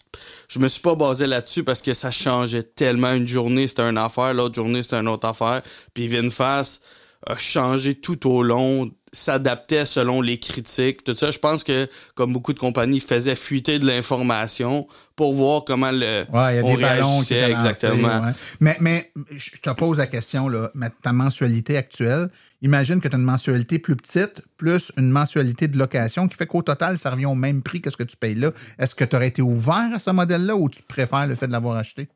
je me suis pas basé là-dessus parce que ça changeait tellement. Une journée, c'était une affaire, l'autre journée, c'était une autre affaire. Puis VinFast a changé tout au long, s'adaptait selon les critiques, tout ça. Je pense que, comme beaucoup de compagnies, faisaient fuiter de l'information pour voir comment le, ouais, y a on des réagissait ballons exactement. Lancés, ouais. mais, mais je te pose la question, là, ta mensualité actuelle, imagine que tu as une mensualité plus petite, plus une mensualité de location qui fait qu'au total, ça revient au même prix que ce que tu payes là. Est-ce que tu aurais été ouvert à ce modèle-là ou tu préfères le fait de l'avoir acheté?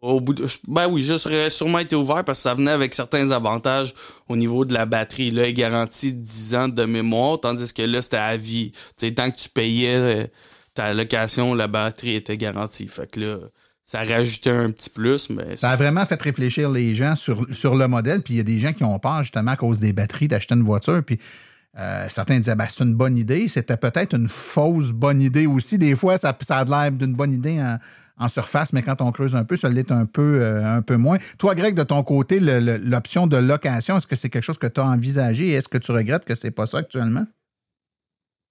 Au bout de... Ben oui, je serais sûrement été ouvert parce que ça venait avec certains avantages au niveau de la batterie. Là, elle garantit dix ans de mémoire, tandis que là, c'était à vie. T'sais, tant que tu payais ta location, la batterie était garantie. Fait que là, ça rajoutait un petit plus. Mais... Ça a vraiment fait réfléchir les gens sur, sur le modèle. Puis il y a des gens qui ont peur justement à cause des batteries d'acheter une voiture. Puis euh, certains disaient, ben, c'est une bonne idée. C'était peut-être une fausse bonne idée aussi. Des fois, ça, ça a l'air d'une bonne idée en... en surface, mais quand on creuse un peu, ça l'est un peu, euh, un peu moins. Toi, Greg, de ton côté, le, le, l'option de location, est-ce que c'est quelque chose que tu as envisagé et est-ce que tu regrettes que c'est pas ça actuellement?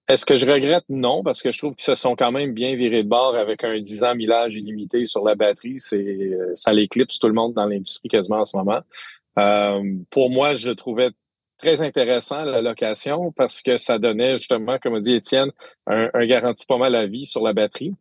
Est-ce que je regrette? Non, parce que je trouve qu'ils se sont quand même bien virés de bord avec un dix ans millage illimité sur la batterie. C'est, ça l'éclipse tout le monde dans l'industrie quasiment en ce moment. Euh, pour moi, je trouvais très intéressant la location parce que ça donnait justement, comme a dit Étienne, un, un garantie pas mal à vie sur la batterie.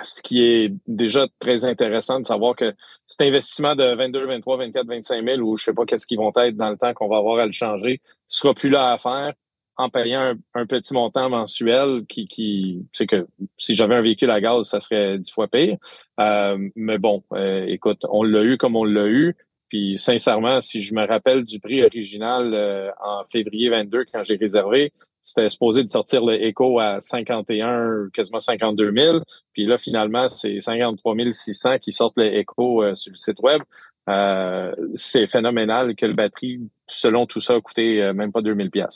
Ce qui est déjà très intéressant de savoir que cet investissement de vingt-deux, vingt-trois, vingt-quatre, vingt-cinq mille ou je sais pas qu'est-ce qu'ils vont être dans le temps qu'on va avoir à le changer, sera plus là à faire en payant un, un petit montant mensuel qui, qui, c'est que si j'avais un véhicule à gaz, ça serait dix fois pire. Euh, mais bon, euh, écoute, on l'a eu comme on l'a eu. Puis sincèrement, si je me rappelle du prix original euh, en février vingt-deux quand j'ai réservé, c'était supposé de sortir le Eco à cinquante et un, quasiment cinquante-deux mille. Puis là, finalement, c'est cinquante-trois mille six cents qui sortent le Eco euh, sur le site web. Euh, c'est phénoménal que le batterie, selon tout ça, a coûté euh, même pas deux mille dollars.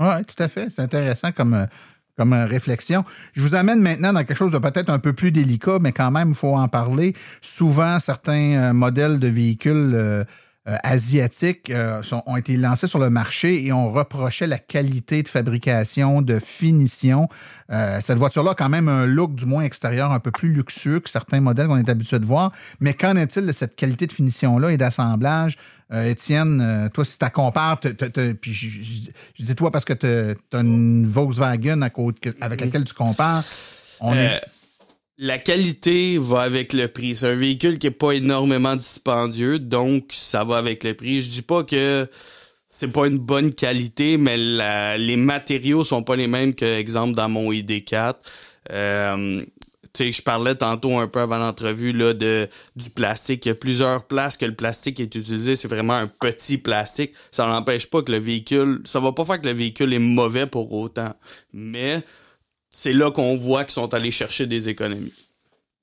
Oui, tout à fait. C'est intéressant comme... Euh... comme réflexion. Je vous amène maintenant dans quelque chose de peut-être un peu plus délicat, mais quand même, il faut en parler. Souvent, certains euh, modèles de véhicules euh, euh, asiatiques euh, sont, ont été lancés sur le marché et on reprochait la qualité de fabrication, de finition. Euh, cette voiture-là a quand même un look, du moins extérieur, un peu plus luxueux que certains modèles qu'on est habitué de voir. Mais qu'en est-il de cette qualité de finition-là et d'assemblage? Euh, Étienne, euh, toi, si tu la compares, puis je dis toi parce que tu as une Volkswagen à côté, avec laquelle tu compares. On euh, est... La qualité va avec le prix. C'est un véhicule qui n'est pas énormément dispendieux, donc ça va avec le prix. Je dis pas que c'est pas une bonne qualité, mais la, les matériaux sont pas les mêmes que, exemple, dans mon I D quatre. Euh, Tu sais, je parlais tantôt un peu avant l'entrevue là, de, du plastique. Il y a plusieurs places que le plastique est utilisé. C'est vraiment un petit plastique. Ça n'empêche pas que le véhicule... Ça va pas faire que le véhicule est mauvais pour autant. Mais c'est là qu'on voit qu'ils sont allés chercher des économies.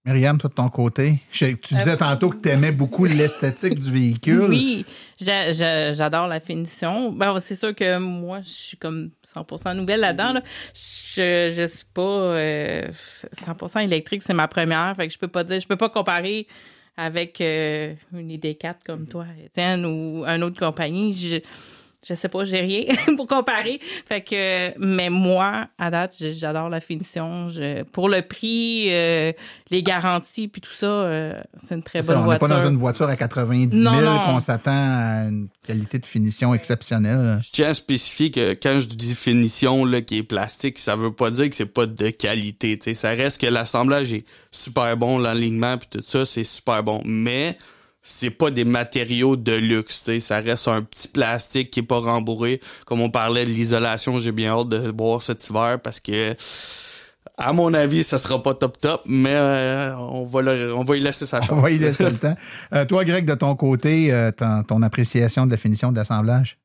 Myriam, toi, de ton côté, je, tu disais euh, tantôt que tu aimais beaucoup l'esthétique du véhicule. Oui, j'a, j'a, j'adore la finition. Ben, c'est sûr que moi, je suis comme cent pour cent nouvelle là-dedans. Là. Je je suis pas euh, cent pour cent électrique, c'est ma première. Fait que je peux pas dire, je peux pas comparer avec euh, une I D quatre comme toi, Étienne, ou une autre compagnie. Je, je sais pas, j'ai rien pour comparer. Fait que, mais moi, à date, j'adore la finition. Je, pour le prix, euh, les garanties, puis tout ça, euh, c'est une très bonne ça, on voiture. On n'est pas dans une voiture à quatre-vingt-dix mille qu'on s'attend à une qualité de finition exceptionnelle. Je tiens à spécifier que quand je dis finition là, qui est plastique, ça veut pas dire que c'est pas de qualité. T'sais, ça reste que l'assemblage est super bon, l'alignement, puis tout ça, c'est super bon. Mais... c'est pas des matériaux de luxe, t'sais. Ça reste un petit plastique qui est pas rembourré. Comme on parlait de l'isolation, j'ai bien hâte de boire cet hiver parce que, à mon avis, ça sera pas top top, mais euh, on, va le, on va y laisser sa chance. On va y laisser le temps. Euh, toi, Greg, de ton côté, euh, ton, ton appréciation de la finition de l'assemblage?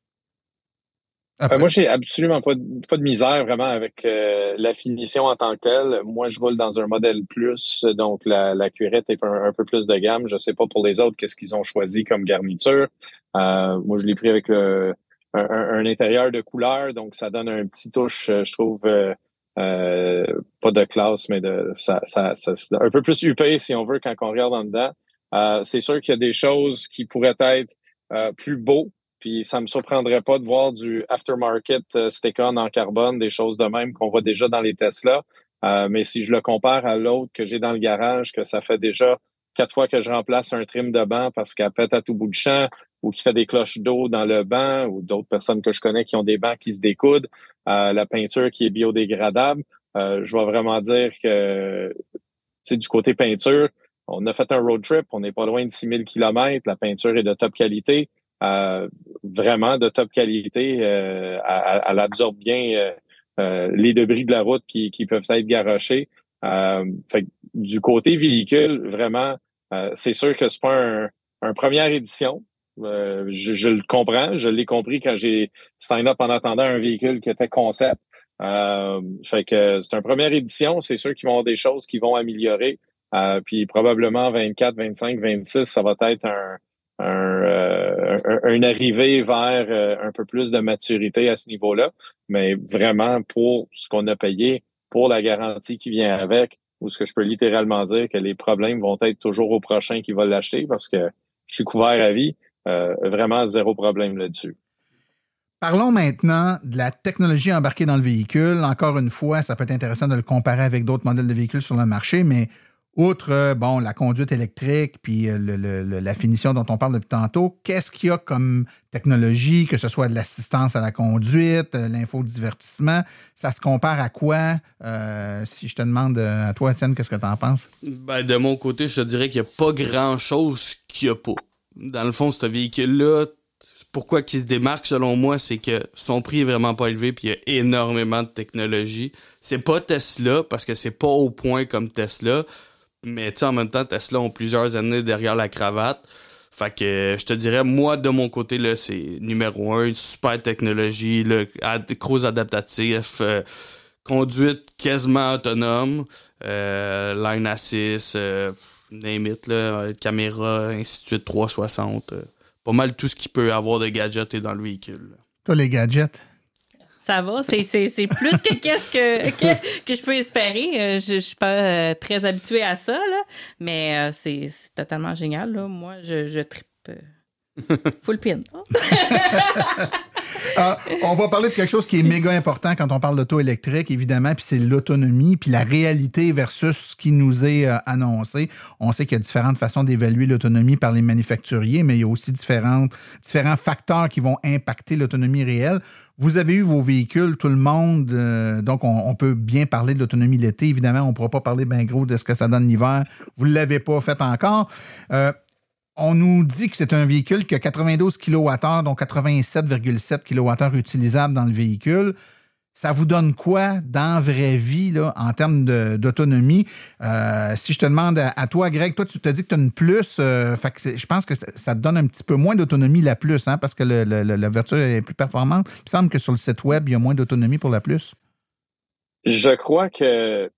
Euh, moi, j'ai absolument pas de, pas de misère vraiment avec euh, la finition en tant que telle. Moi, je roule dans un modèle plus, donc la, la cuirette est un, un peu plus de gamme. Je sais pas pour les autres qu'est-ce qu'ils ont choisi comme garniture. Euh, moi, je l'ai pris avec le, un, un, un intérieur de couleur, donc ça donne un petit touche, je trouve, euh, euh, pas de classe, mais de ça, ça, ça, un peu plus huppé si on veut quand on regarde en dedans. Euh, c'est sûr qu'il y a des choses qui pourraient être euh, plus beaux. Puis ça me surprendrait pas de voir du aftermarket euh, Stécon en carbone, des choses de même qu'on voit déjà dans les Tesla. Euh, mais si je le compare à l'autre que j'ai dans le garage, que ça fait déjà quatre fois que je remplace un trim de banc parce qu'elle pète à tout bout de champ ou qui fait des cloches d'eau dans le banc ou d'autres personnes que je connais qui ont des bancs qui se découdent, euh, la peinture qui est biodégradable, euh, je vais vraiment dire que c'est du côté peinture. On a fait un road trip, on n'est pas loin de six mille kilomètres, la peinture est de top qualité. Euh, vraiment de top qualité, euh, elle, elle absorbe bien euh, euh, les débris de la route qui, qui peuvent être garochés. Euh, fait que du côté véhicule, vraiment, euh, c'est sûr que c'est pas un, un première édition. Euh, je, je le comprends, je l'ai compris quand j'ai sign up en attendant un véhicule qui était concept. Euh, fait que c'est une première édition, c'est sûr qu'ils vont avoir des choses qui vont améliorer. Euh, puis probablement vingt-quatre, vingt-cinq, vingt-six, ça va être un Un, euh, un, un arrivée vers euh, un peu plus de maturité à ce niveau-là, mais vraiment pour ce qu'on a payé, pour la garantie qui vient avec, ou ce que je peux littéralement dire que les problèmes vont être toujours au prochain qui va l'acheter parce que je suis couvert à vie, euh, vraiment zéro problème là-dessus. Parlons maintenant de la technologie embarquée dans le véhicule. Encore une fois, ça peut être intéressant de le comparer avec d'autres modèles de véhicules sur le marché, mais outre, bon, la conduite électrique puis le, le, la finition dont on parle depuis tantôt, qu'est-ce qu'il y a comme technologie, que ce soit de l'assistance à la conduite, l'infodivertissement, ça se compare à quoi? Euh, si je te demande à toi, Étienne, qu'est-ce que tu en penses? Ben, de mon côté, je te dirais qu'il n'y a pas grand-chose qu'il n'y a pas. Dans le fond, ce véhicule-là, pourquoi qu'il se démarque, selon moi, c'est que son prix est vraiment pas élevé puis il y a énormément de technologie. C'est pas Tesla parce que c'est pas au point comme Tesla. Mais tu sais, en même temps, Tesla ont plusieurs années derrière la cravate. Fait que je te dirais, moi, de mon côté, là, c'est numéro un, super technologie, le ad- gros adaptatif, euh, conduite quasiment autonome, euh, line assist, euh, name it, là, caméra, ainsi de suite, trois cent soixante. Euh, pas mal tout ce qui peut avoir de gadgets est dans le véhicule. Toi, les gadgets? Ça va, c'est, c'est, c'est plus que qu'est-ce que, que, que je peux espérer. Je, je suis pas très habituée à ça, là, mais c'est, c'est totalement génial, là. Moi, je, je trippe full pin. euh, on va parler de quelque chose qui est méga important quand on parle d'auto électrique, évidemment, puis c'est l'autonomie, puis la réalité versus ce qui nous est euh, annoncé. On sait qu'il y a différentes façons d'évaluer l'autonomie par les manufacturiers, mais il y a aussi différentes, différents facteurs qui vont impacter l'autonomie réelle. Vous avez eu vos véhicules, tout le monde, euh, donc on, on peut bien parler de l'autonomie l'été. Évidemment, on ne pourra pas parler bien gros de ce que ça donne l'hiver. Vous ne l'avez pas fait encore. Euh, on nous dit que c'est un véhicule qui a quatre-vingt-douze kilowattheures, dont quatre-vingt-sept virgule sept kilowattheures utilisables dans le véhicule. Ça vous donne quoi dans la vraie vie là, en termes de, d'autonomie? Euh, si je te demande à, à toi, Greg, toi, tu te dis que tu as une plus. Euh, fait que je pense que ça te donne un petit peu moins d'autonomie, la plus, hein, parce que le, le, la voiture est plus performante. Il me semble que sur le site web, il y a moins d'autonomie pour la plus. Je crois que,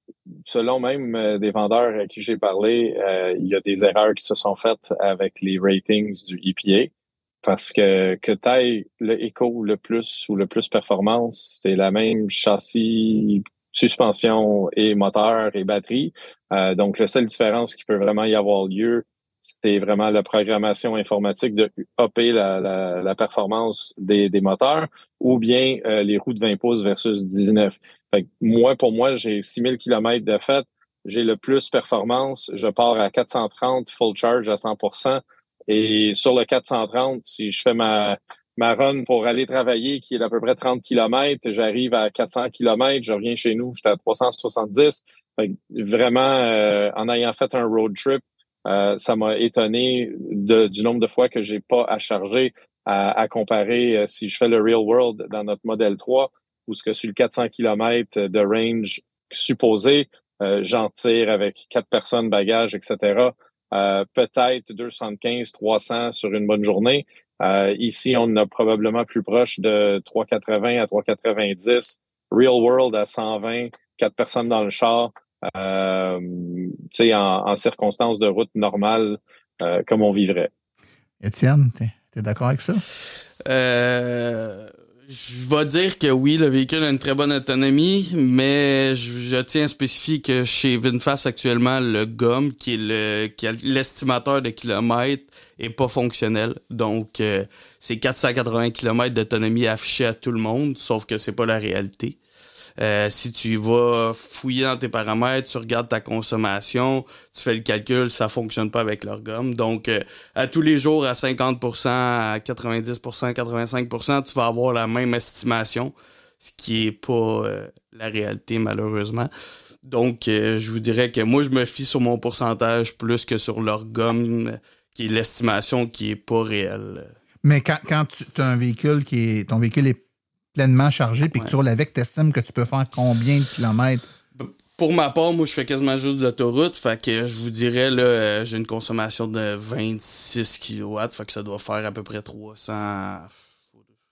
selon même des vendeurs à qui j'ai parlé, euh, il y a des erreurs qui se sont faites avec les ratings du E P A. Parce que que t'ailles le Eco, le plus ou le plus performance, c'est la même châssis, suspension et moteur et batterie. Euh, donc, la seule différence qui peut vraiment y avoir lieu, c'est vraiment la programmation informatique de hopper la, la, la performance des, des moteurs, ou bien euh, les roues de vingt pouces versus dix-neuf. Fait que moi, pour moi, j'ai six mille kilomètres de fait, j'ai le plus performance, je pars à quatre cent trente full charge à cent pour cent, et sur le quatre cent trente, si je fais ma ma run pour aller travailler, qui est à peu près trente kilomètres, j'arrive à quatre cents kilomètres, je reviens chez nous, j'étais à trois cent soixante-dix. Fait que vraiment, euh, en ayant fait un road trip, euh, ça m'a étonné de, du nombre de fois que j'ai pas à charger, à, à comparer euh, si je fais le real world dans notre modèle trois, où ce que sur le quatre cents kilomètres de range supposé, euh, j'en tire avec quatre personnes, bagages, et cetera, euh, peut-être deux cent quinze, trois cents sur une bonne journée. Euh, ici, on a probablement plus proche de trois cent quatre-vingts à trois cent quatre-vingt-dix, real world à cent vingt, quatre personnes dans le char, euh, tu sais, en, en circonstances de route normale, euh, comme on vivrait. Étienne, t'es, t'es d'accord avec ça? Euh, je vais dire que oui, le véhicule a une très bonne autonomie, mais je, je tiens à spécifier que chez VinFast actuellement, le gomme, qui est le, qui a l'estimateur de kilomètres, est pas fonctionnel. Donc, euh, c'est quatre cent quatre-vingts kilomètres d'autonomie affichée à tout le monde, sauf que c'est pas la réalité. Euh, si tu vas fouiller dans tes paramètres, tu regardes ta consommation, tu fais le calcul, ça fonctionne pas avec leur gomme. Donc, euh, à tous les jours, à cinquante pour cent, à quatre-vingt-dix pour cent, quatre-vingt-cinq pour cent, tu vas avoir la même estimation, ce qui est pas euh, la réalité, malheureusement. Donc, euh, je vous dirais que moi, je me fie sur mon pourcentage plus que sur leur gomme, qui est l'estimation qui n'est pas réelle. Mais quand, quand tu as un véhicule qui est. Ton véhicule est pleinement chargé puis que ouais. tu roules avec, tu estimes que tu peux faire combien de kilomètres? Pour ma part, moi, je fais quasiment juste de l'autoroute. Fait que je vous dirais, là, j'ai une consommation de vingt-six kilowatts. Fait que ça doit faire à peu près trois cents.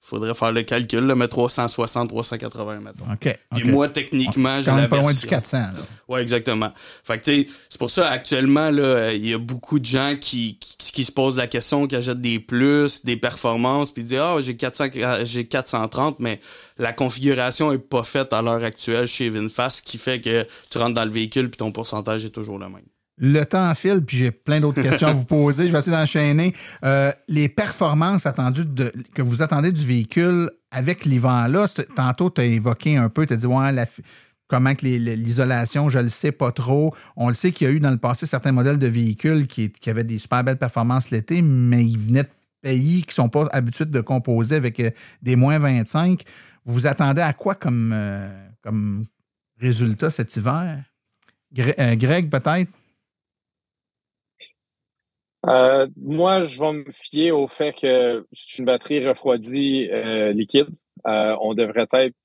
Faudrait faire le calcul, là, mais trois cent soixante, trois cent quatre-vingts, mettons. OK. Et okay. moi, techniquement, j'ai la version... Quand même pas loin du quatre cents, là. Oui, exactement. Fait que, tu sais, c'est pour ça, actuellement, là, il y a beaucoup de gens qui, qui, qui se posent la question, qui achètent des plus, des performances, puis disent « Ah, oh, j'ai quatre cents, j'ai quatre cent trente, mais la configuration est pas faite à l'heure actuelle chez VinFast, ce qui fait que tu rentres dans le véhicule, puis ton pourcentage est toujours le même. » Le temps file, puis j'ai plein d'autres questions à vous poser. Je vais essayer d'enchaîner. Euh, les performances attendues de, que vous attendez du véhicule avec l'hiver-là, tantôt, tu as évoqué un peu, tu as dit ouais, la, comment que les, l'isolation, je le sais pas trop. On le sait qu'il y a eu dans le passé certains modèles de véhicules qui, qui avaient des super belles performances l'été, mais ils venaient de pays qui ne sont pas habitués de composer avec des moins vingt-cinq. Vous vous attendez à quoi comme, euh, comme résultat cet hiver? Gre- euh, Greg, peut-être? Euh, moi, je vais me fier au fait que c'est une batterie refroidie euh, liquide. Euh, on devrait être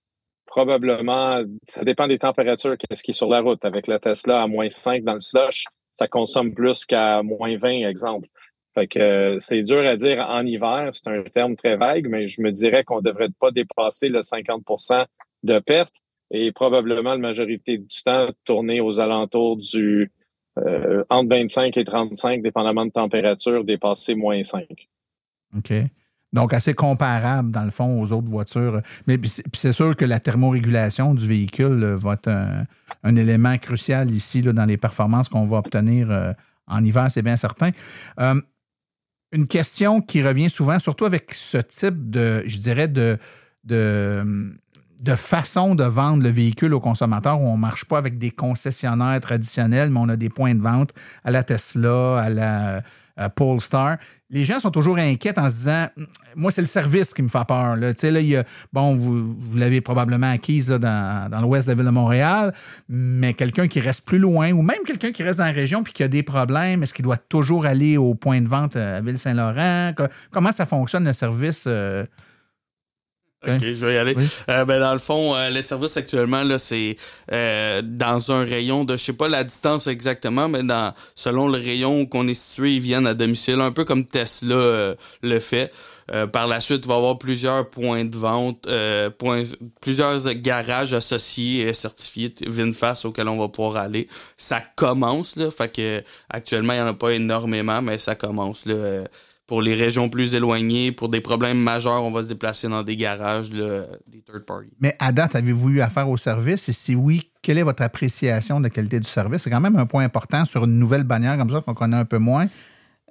probablement, ça dépend des températures, qu'est-ce qui est sur la route. Avec la Tesla à moins cinq dans le slush, ça consomme plus qu'à moins vingt, exemple. Fait que euh, c'est dur à dire en hiver, c'est un terme très vague, mais je me dirais qu'on ne devrait pas dépasser le cinquante pour cent de perte et probablement la majorité du temps tourner aux alentours du... Euh, entre vingt-cinq et trente-cinq, dépendamment de température, dépasser moins cinq. OK. Donc, assez comparable, dans le fond, aux autres voitures. Mais puis c'est, puis c'est sûr que la thermorégulation du véhicule euh, va être un, un élément crucial ici, là, dans les performances qu'on va obtenir euh, en hiver, c'est bien certain. Euh, une question qui revient souvent, surtout avec ce type de, je dirais, de... de de façon de vendre le véhicule aux consommateurs où on ne marche pas avec des concessionnaires traditionnels, mais on a des points de vente à la Tesla, à la à Polestar. Les gens sont toujours inquiets en se disant « Moi, c'est le service qui me fait peur. » là, là, y a, bon, vous, vous l'avez probablement acquise là, dans, dans l'ouest de la ville de Montréal, mais quelqu'un qui reste plus loin ou même quelqu'un qui reste dans la région puis qui a des problèmes, est-ce qu'il doit toujours aller au point de vente à Ville-Saint-Laurent? Comment ça fonctionne, le service euh, OK, je vais y aller. Oui. Euh, ben dans le fond, euh, les services actuellement, là, c'est euh, dans un rayon de, je sais pas la distance exactement, mais dans selon le rayon qu'on est situé, ils viennent à domicile, un peu comme Tesla euh, le fait. Euh, par la suite, il va y avoir plusieurs points de vente, euh, points, plusieurs garages associés et certifiés VinFast auxquels on va pouvoir aller. Ça commence, là, fait que actuellement, il n'y en a pas énormément, mais ça commence, là. Euh, Pour les régions plus éloignées, pour des problèmes majeurs, on va se déplacer dans des garages, là, des third parties. Mais à date, avez-vous eu affaire au service? Et si oui, quelle est votre appréciation de la qualité du service? C'est quand même un point important sur une nouvelle bannière comme ça qu'on connaît un peu moins.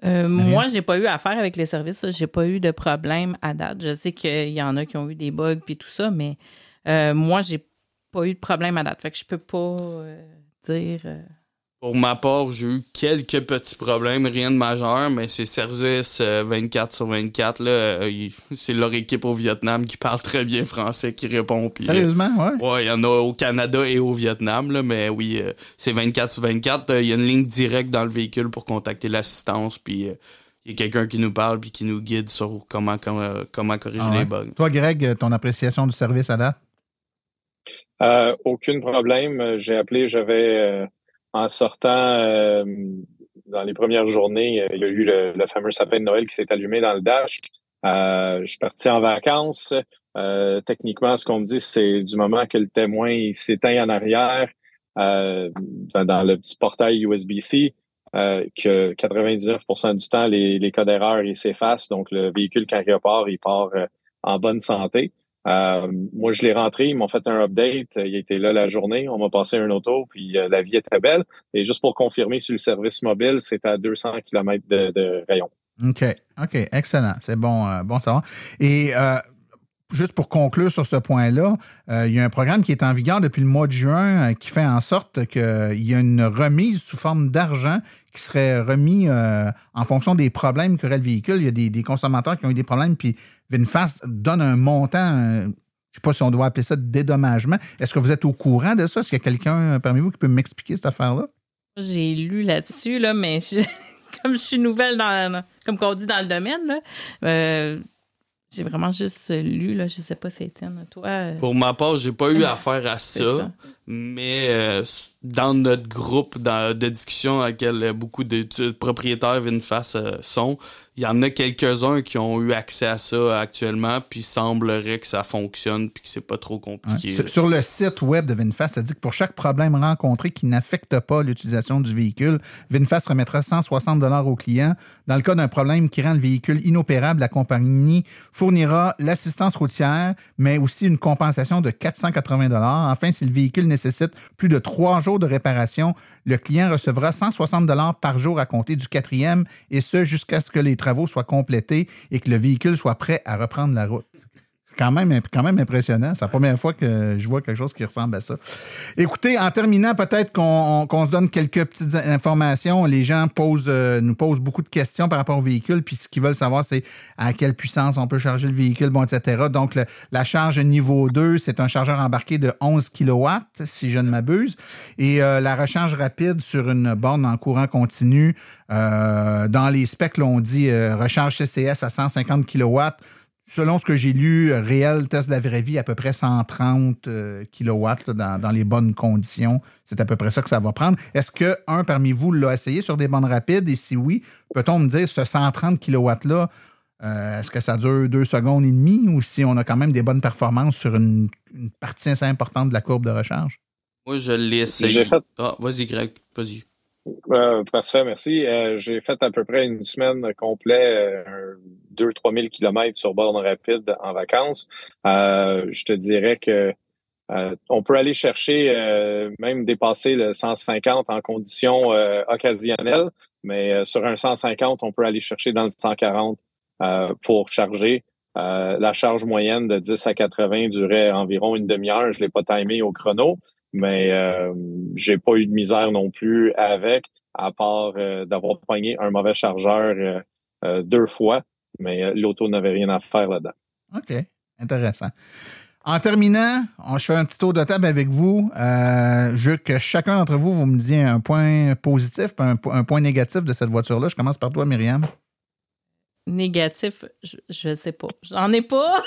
Euh, moi, je n'ai pas eu affaire avec les services. Je n'ai pas eu de problème à date. Je sais qu'il y en a qui ont eu des bugs et tout ça, mais euh, moi, je n'ai pas eu de problème à date. Fait que je ne peux pas euh, dire... Euh... Pour ma part, j'ai eu quelques petits problèmes, rien de majeur, mais ces services euh, vingt-quatre sur vingt-quatre, là, euh, ils, c'est leur équipe au Vietnam qui parle très bien français, qui répond. Pis, Sérieusement, ouais? Ouais, il y en a au Canada et au Vietnam, là, mais oui, euh, c'est vingt-quatre sur vingt-quatre. Il euh, y a une ligne directe dans le véhicule pour contacter l'assistance, puis il euh, y a quelqu'un qui nous parle puis qui nous guide sur comment, comment, comment corriger ah ouais. les bugs. Toi, Greg, ton appréciation du service à date? Euh, aucun problème. J'ai appelé, j'avais... Euh... En sortant, euh, dans les premières journées, euh, il y a eu le, le fameux sapin de Noël qui s'est allumé dans le dash. Euh, je suis parti en vacances. Euh, techniquement, ce qu'on me dit, c'est du moment que le témoin il s'éteint en arrière, euh, dans le petit portail U S B-C, euh, que quatre-vingt-dix-neuf pour cent du temps, les, les codes d'erreur ils s'effacent. Donc, le véhicule, quand il repart, il part euh, en bonne santé. Euh, moi, je l'ai rentré, ils m'ont fait un update, il était là la journée, on m'a passé un auto, puis euh, la vie était belle. Et juste pour confirmer, sur le service mobile, c'est à deux cents kilomètres de, de rayon. OK, OK, excellent. C'est bon, euh, bon savoir. Et euh, juste pour conclure sur ce point-là, euh, il y a un programme qui est en vigueur depuis le mois de juin euh, qui fait en sorte qu'il y a une remise sous forme d'argent qui serait remis euh, en fonction des problèmes qu'aurait le véhicule. Il y a des, des consommateurs qui ont eu des problèmes, puis VinFast donne un montant, euh, je ne sais pas si on doit appeler ça de dédommagement. Est-ce que vous êtes au courant de ça? Est-ce qu'il y a quelqu'un parmi vous qui peut m'expliquer cette affaire-là? J'ai lu là-dessus, là, mais je, comme je suis nouvelle, dans, comme on dit dans le domaine, là, euh, j'ai vraiment juste lu, là, je ne sais pas si Étienne, toi... Euh... Pour ma part, je n'ai pas eu affaire à ça, ça. mais euh, dans notre groupe dans, de discussion à laquelle beaucoup de, de propriétaires VinFast euh, sont, il y en a quelques-uns qui ont eu accès à ça actuellement, puis il semblerait que ça fonctionne puis que c'est pas trop compliqué. Ouais. Sur le site web de VinFast, ça dit que pour chaque problème rencontré qui n'affecte pas l'utilisation du véhicule, VinFast remettra cent soixante dollars au client. Dans le cas d'un problème qui rend le véhicule inopérable, la compagnie fournira l'assistance routière, mais aussi une compensation de quatre cent quatre-vingts dollars. Enfin, si le véhicule nécessite plus de trois jours de réparation, le client recevra cent soixante dollars par jour à compter du quatrième, et ce jusqu'à ce que les travaux soient complétés et que le véhicule soit prêt à reprendre la route. C'est quand même, quand même impressionnant. C'est la première fois que je vois quelque chose qui ressemble à ça. Écoutez, en terminant, peut-être qu'on, on, qu'on se donne quelques petites informations. Les gens posent, euh, nous posent beaucoup de questions par rapport au véhicule, puis ce qu'ils veulent savoir, c'est à quelle puissance on peut charger le véhicule, bon, et cetera. Donc, le, la charge niveau deux, c'est un chargeur embarqué de onze kilowatts, si je ne m'abuse, et euh, la recharge rapide sur une borne en courant continu. Euh, dans les specs, là, on dit euh, recharge C C S à cent cinquante kilowatts, selon ce que j'ai lu, réel, test de la vraie vie, à peu près cent trente kilowatts là, dans, dans les bonnes conditions. C'est à peu près ça que ça va prendre. Est-ce qu'un parmi vous l'a essayé sur des bornes rapides? Et si oui, peut-on me dire ce cent trente kilowatts-là, euh, est-ce que ça dure deux secondes et demie ou si on a quand même des bonnes performances sur une, une partie assez importante de la courbe de recharge? Moi, je l'ai essayé. J'ai fait... Ah, vas-y, Greg, vas-y. Euh, parfait, merci. Euh, j'ai fait à peu près une semaine complète, euh, deux à trois mille kilomètres sur borne rapide en vacances. Euh, je te dirais que euh, on peut aller chercher, euh, même dépasser le cent cinquante en conditions euh, occasionnelles, mais euh, sur un cent cinquante, on peut aller chercher dans le cent quarante euh, pour charger. Euh, la charge moyenne de dix à quatre-vingts durait environ une demi-heure. Je ne l'ai pas timé au chrono. Mais euh, j'ai pas eu de misère non plus avec, à part euh, d'avoir pogné un mauvais chargeur euh, euh, deux fois, mais euh, l'auto n'avait rien à faire là-dedans. OK, intéressant. En terminant, on, je fais un petit tour de table avec vous. Euh, je veux que chacun d'entre vous, vous me disiez un point positif, un, un point négatif de cette voiture-là. Je commence par toi, Myriam. Négatif, je ne sais pas. J'en ai pas.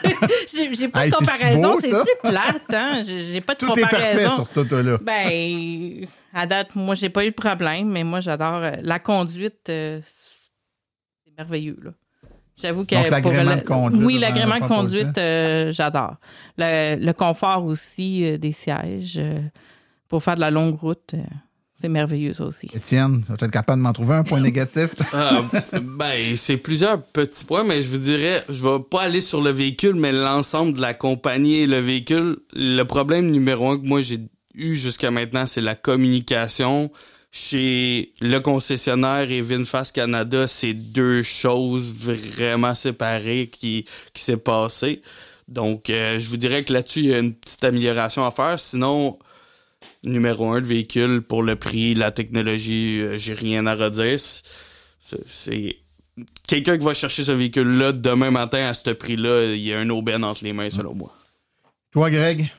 j'ai, j'ai pas de hey, comparaison. C'est-tu, beau, c'est-tu plate, hein? J'ai, j'ai pas de Tout comparaison. Tout est parfait sur cet auto-là. Ben, à date, moi, j'ai pas eu de problème, mais moi, j'adore la conduite. Euh, c'est merveilleux, là. J'avoue que... Donc, l'agrément pour, de conduite. Oui, l'agrément de conduite, euh, j'adore. Le, le confort aussi euh, des sièges euh, pour faire de la longue route... Euh. C'est merveilleux, ça aussi. Étienne, tu vas être capable de m'en trouver un point négatif? euh, ben, c'est plusieurs petits points, mais je vous dirais, je vais pas aller sur le véhicule, mais l'ensemble de la compagnie et le véhicule. Le problème numéro un que moi j'ai eu jusqu'à maintenant, c'est la communication. Chez le concessionnaire et VinFast Canada, c'est deux choses vraiment séparées qui, qui s'est passé. Donc, euh, je vous dirais que là-dessus, il y a une petite amélioration à faire. Sinon, numéro un, le véhicule, pour le prix, la technologie, euh, j'ai rien à redire. C'est, c'est... Quelqu'un qui va chercher ce véhicule-là demain matin à ce prix-là, il y a une aubaine entre les mains, selon moi. Toi, Greg?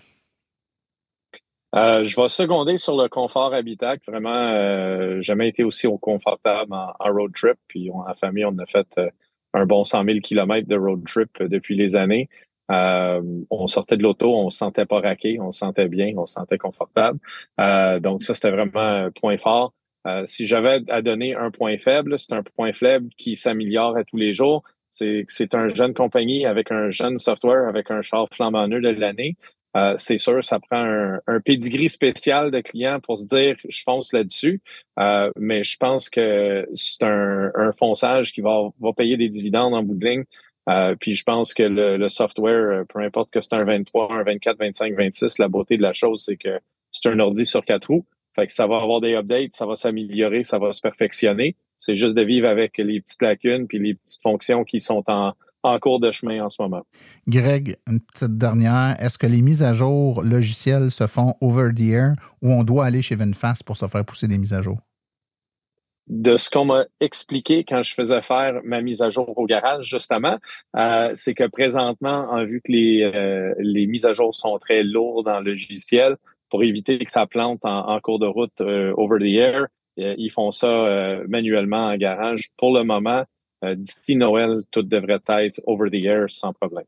Euh, je vais seconder sur le confort habitacle. Vraiment, euh, jamais été aussi confortable en, en road trip. Puis, on, en famille, on a fait euh, un bon cent mille kilomètres de road trip euh, depuis les années. Euh, on sortait de l'auto, on se sentait pas raqué, on se sentait bien, on se sentait confortable. Euh, donc, ça, c'était vraiment un point fort. Euh, si j'avais à donner un point faible, c'est un point faible qui s'améliore à tous les jours. C'est c'est une jeune compagnie avec un jeune software, avec un char flambant neuf de l'année. Euh, c'est sûr, ça prend un, un pedigree spécial de client pour se dire « je fonce là-dessus euh, ». Mais je pense que c'est un, un fonçage qui va, va payer des dividendes en bout de ligne. Euh, puis je pense que le, le software, peu importe que c'est un vingt-trois, un vingt-quatre, vingt-cinq, vingt-six, la beauté de la chose, c'est que c'est un ordi sur quatre roues. Fait que ça va avoir des updates, ça va s'améliorer, ça va se perfectionner. C'est juste de vivre avec les petites lacunes puis les petites fonctions qui sont en, en cours de chemin en ce moment. Greg, une petite dernière. Est-ce que les mises à jour logicielles se font over the air ou on doit aller chez VinFast pour se faire pousser des mises à jour? De ce qu'on m'a expliqué quand je faisais faire ma mise à jour au garage, justement, euh, c'est que présentement, en vu que les, euh, les mises à jour sont très lourdes dans le logiciel, pour éviter que ça plante en, en cours de route euh, over the air, euh, ils font ça euh, manuellement en garage. Pour le moment, euh, d'ici Noël, tout devrait être over the air sans problème.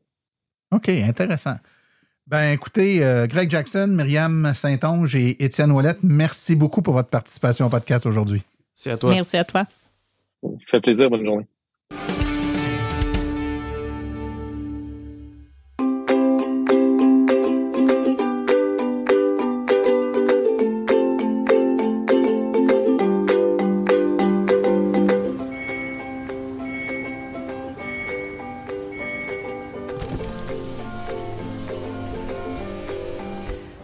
OK, intéressant. Ben écoutez, euh, Greg Jackson, Myriam Saint-Onge et Étienne Ouellet, merci beaucoup pour votre participation au podcast aujourd'hui. Merci à toi. Merci à toi. Ça fait plaisir. Bonne journée.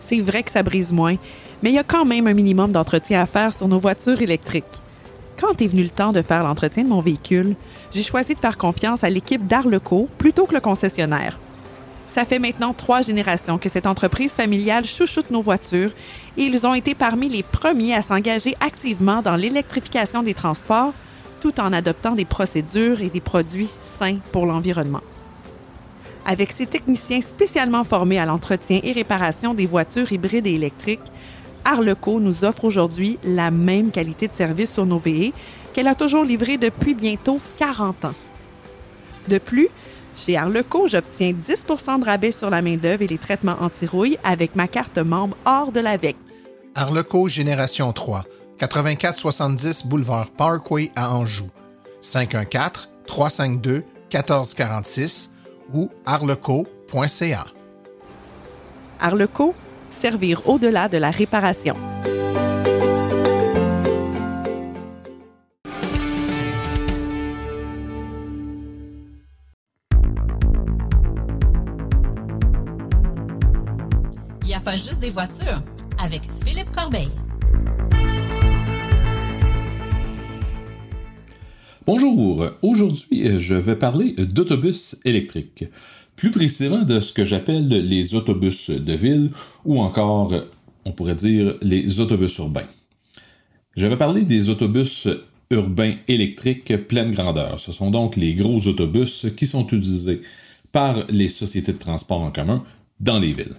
C'est vrai que ça brise moins, mais il y a quand même un minimum d'entretien à faire sur nos voitures électriques. Quand est venu le temps de faire l'entretien de mon véhicule, j'ai choisi de faire confiance à l'équipe d'Arleco plutôt que le concessionnaire. Ça fait maintenant trois générations que cette entreprise familiale chouchoute nos voitures et ils ont été parmi les premiers à s'engager activement dans l'électrification des transports tout en adoptant des procédures et des produits sains pour l'environnement. Avec ses techniciens spécialement formés à l'entretien et réparation des voitures hybrides et électriques, Arleco nous offre aujourd'hui la même qualité de service sur nos V E qu'elle a toujours livrée depuis bientôt quarante ans. De plus, chez Arleco, j'obtiens dix pour cent de rabais sur la main-d'œuvre et les traitements anti-rouille avec ma carte membre hors de l'A V E Q. Arleco Génération trois, quatre-vingt-quatre soixante-dix Boulevard Parkway à Anjou, cinq un quatre, trois cinq deux, un quatre quatre six ou arleco point c a. Arleco, servir au-delà de la réparation. Il n'y a pas juste des voitures, avec Philippe Corbeil. Bonjour, aujourd'hui je vais parler d'autobus électriques, plus précisément de ce que j'appelle les autobus de ville ou encore, on pourrait dire, les autobus urbains. Je vais parler des autobus urbains électriques pleine grandeur. Ce sont donc les gros autobus qui sont utilisés par les sociétés de transport en commun dans les villes.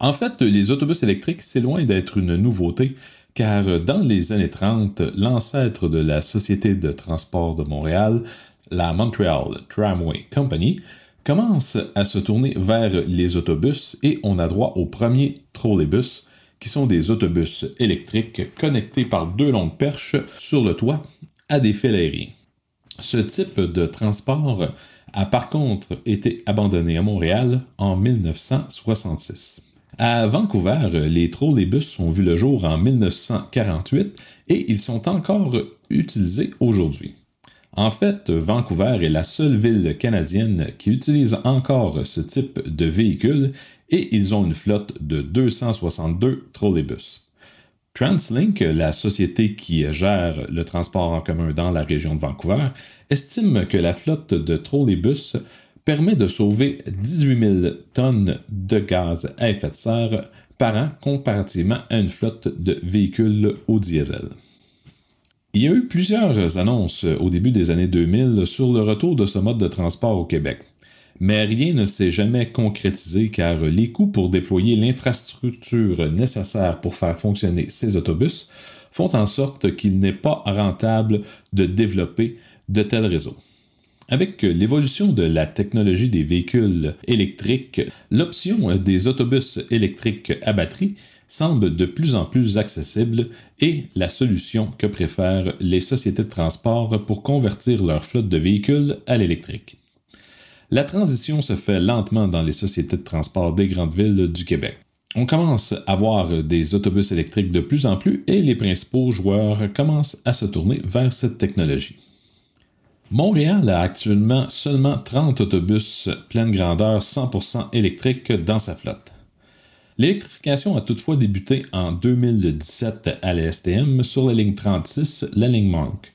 En fait, les autobus électriques, c'est loin d'être une nouveauté, car dans les années trente, l'ancêtre de la Société de transport de Montréal, la Montreal Tramway Company, commence à se tourner vers les autobus et on a droit aux premiers trolleybus, qui sont des autobus électriques connectés par deux longues perches sur le toit à des fils aériens. Ce type de transport a par contre été abandonné à Montréal en dix-neuf cent soixante-six. À Vancouver, les trolleybus ont vu le jour en dix-neuf cent quarante-huit et ils sont encore utilisés aujourd'hui. En fait, Vancouver est la seule ville canadienne qui utilise encore ce type de véhicule et ils ont une flotte de deux cent soixante-deux trolleybus. TransLink, la société qui gère le transport en commun dans la région de Vancouver, estime que la flotte de trolleybus permet de sauver dix-huit mille tonnes de gaz à effet de serre par an comparativement à une flotte de véhicules au diesel. Il y a eu plusieurs annonces au début des années deux mille sur le retour de ce mode de transport au Québec, mais rien ne s'est jamais concrétisé car les coûts pour déployer l'infrastructure nécessaire pour faire fonctionner ces autobus font en sorte qu'il n'est pas rentable de développer de tels réseaux. Avec l'évolution de la technologie des véhicules électriques, l'option des autobus électriques à batterie semble de plus en plus accessible et la solution que préfèrent les sociétés de transport pour convertir leur flotte de véhicules à l'électrique. La transition se fait lentement dans les sociétés de transport des grandes villes du Québec. On commence à voir des autobus électriques de plus en plus et les principaux joueurs commencent à se tourner vers cette technologie. Montréal a actuellement seulement trente autobus pleine grandeur cent pour cent électriques dans sa flotte. L'électrification a toutefois débuté en deux mille dix-sept à la S T M sur la ligne trente-six, la ligne Monk.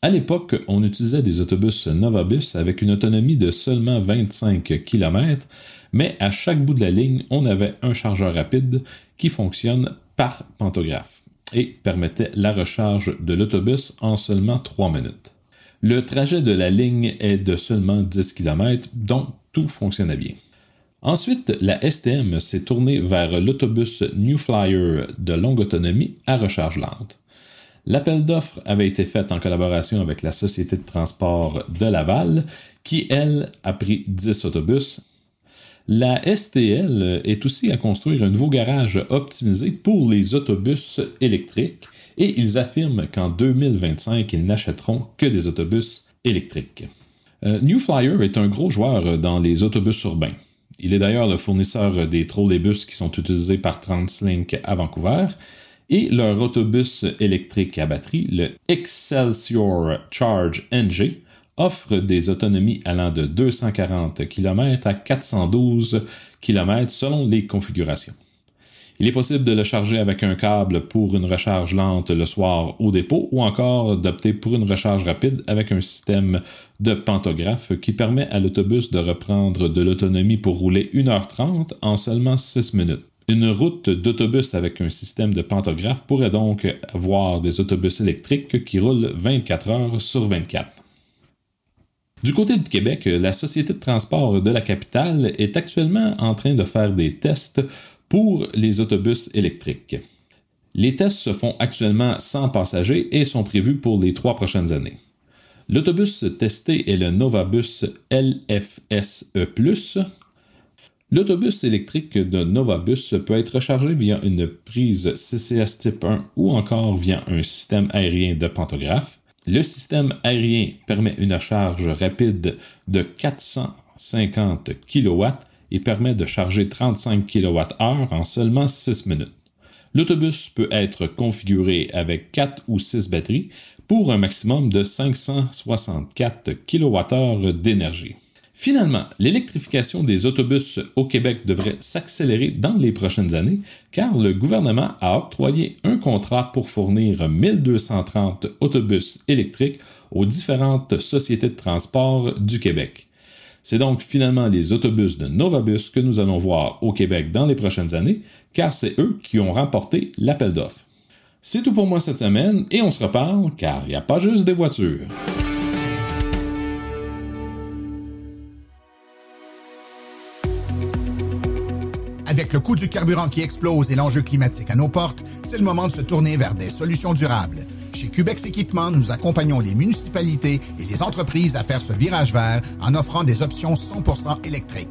À l'époque, on utilisait des autobus Novabus avec une autonomie de seulement vingt-cinq kilomètres, mais à chaque bout de la ligne, on avait un chargeur rapide qui fonctionne par pantographe et permettait la recharge de l'autobus en seulement trois minutes. Le trajet de la ligne est de seulement dix kilomètres, donc tout fonctionnait bien. Ensuite, la S T M s'est tournée vers l'autobus New Flyer de longue autonomie à recharge lente. L'appel d'offres avait été fait en collaboration avec la Société de transport de Laval, qui, elle, a pris dix autobus. La S T L est aussi à construire un nouveau garage optimisé pour les autobus électriques, et ils affirment qu'en deux mille vingt-cinq, ils n'achèteront que des autobus électriques. Euh, New Flyer est un gros joueur dans les autobus urbains. Il est d'ailleurs le fournisseur des trolleybus qui sont utilisés par TransLink à Vancouver et leur autobus électrique à batterie, le Excelsior Charge N G, offre des autonomies allant de deux cent quarante kilomètres à quatre cent douze kilomètres selon les configurations. Il est possible de le charger avec un câble pour une recharge lente le soir au dépôt ou encore d'opter pour une recharge rapide avec un système de pantographe qui permet à l'autobus de reprendre de l'autonomie pour rouler une heure trente en seulement six minutes. Une route d'autobus avec un système de pantographe pourrait donc avoir des autobus électriques qui roulent vingt-quatre heures sur vingt-quatre. Du côté de Québec, la Société de transport de la capitale est actuellement en train de faire des tests pour les autobus électriques. Les tests se font actuellement cent passagers et sont prévus pour les trois prochaines années. L'autobus testé est le Novabus L F S E plus. L'autobus électrique de Novabus peut être rechargé via une prise C C S type un ou encore via un système aérien de pantographe. Le système aérien permet une recharge rapide de quatre cent cinquante kilowatts et permet de charger trente-cinq kilowattheures en seulement six minutes. L'autobus peut être configuré avec quatre ou six batteries pour un maximum de cinq cent soixante-quatre kilowattheures d'énergie. Finalement, l'électrification des autobus au Québec devrait s'accélérer dans les prochaines années car le gouvernement a octroyé un contrat pour fournir mille deux cent trente autobus électriques aux différentes sociétés de transport du Québec. C'est donc finalement les autobus de Novabus que nous allons voir au Québec dans les prochaines années, car c'est eux qui ont remporté l'appel d'offres. C'est tout pour moi cette semaine, et on se reparle, car il n'y a pas juste des voitures. Avec le coût du carburant qui explose et l'enjeu climatique à nos portes, c'est le moment de se tourner vers des solutions durables. Chez Cubex Équipement, nous accompagnons les municipalités et les entreprises à faire ce virage vert en offrant des options cent pour cent électriques.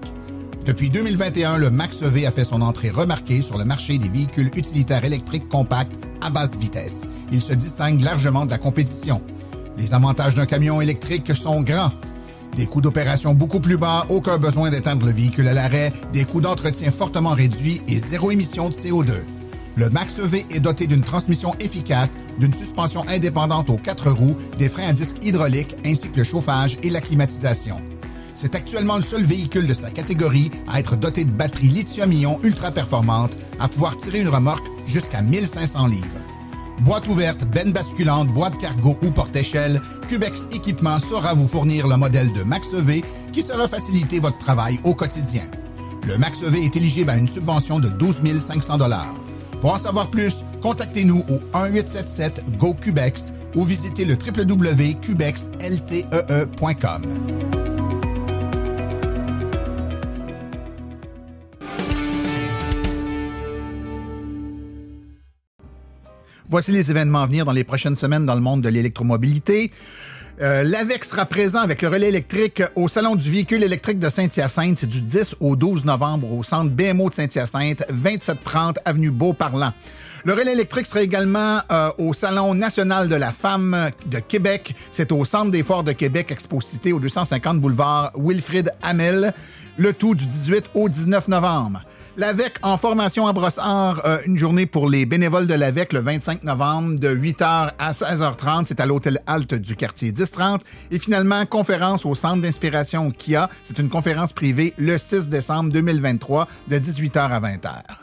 Depuis deux mille vingt et un, le Max-E V a fait son entrée remarquée sur le marché des véhicules utilitaires électriques compacts à basse vitesse. Il se distingue largement de la compétition. Les avantages d'un camion électrique sont grands. Des coûts d'opération beaucoup plus bas, aucun besoin d'éteindre le véhicule à l'arrêt, des coûts d'entretien fortement réduits et zéro émission de C O deux. Le Max-E V est doté d'une transmission efficace, d'une suspension indépendante aux quatre roues, des freins à disque hydrauliques ainsi que le chauffage et la climatisation. C'est actuellement le seul véhicule de sa catégorie à être doté de batteries lithium-ion ultra-performantes à pouvoir tirer une remorque jusqu'à mille cinq cents livres. Boîte ouverte, benne basculante, boîte cargo ou porte-échelle, Cubex Équipement saura vous fournir le modèle de Max-E V qui saura faciliter votre travail au quotidien. Le Max-E V est éligible à une subvention de douze mille cinq cents dollars. Pour en savoir plus, contactez-nous au un huit sept sept G O Cubex ou visitez le w w w point cubex l t e e point com. Voici les événements à venir dans les prochaines semaines dans le monde de l'électromobilité. Euh, L'AVEQ sera présent avec le relais électrique au Salon du véhicule électrique de Saint-Hyacinthe. C'est du dix au douze novembre au centre B M O de Saint-Hyacinthe, vingt-sept trente avenue Beauparlant. Le relais électrique sera également euh, au Salon national de la femme de Québec. C'est au centre des foires de Québec, Expo Cité, au deux cent cinquante boulevard Wilfrid Hamel. Le tout du dix-huit au dix-neuf novembre. L'AVEQ en formation à Brossard, euh, une journée pour les bénévoles de l'AVEQ le vingt-cinq novembre de huit heures à seize heures trente. C'est à l'hôtel Halte du quartier dix trente. Et finalement, conférence au Centre d'inspiration Kia. C'est une conférence privée le six décembre deux mille vingt-trois de dix-huit heures à vingt heures.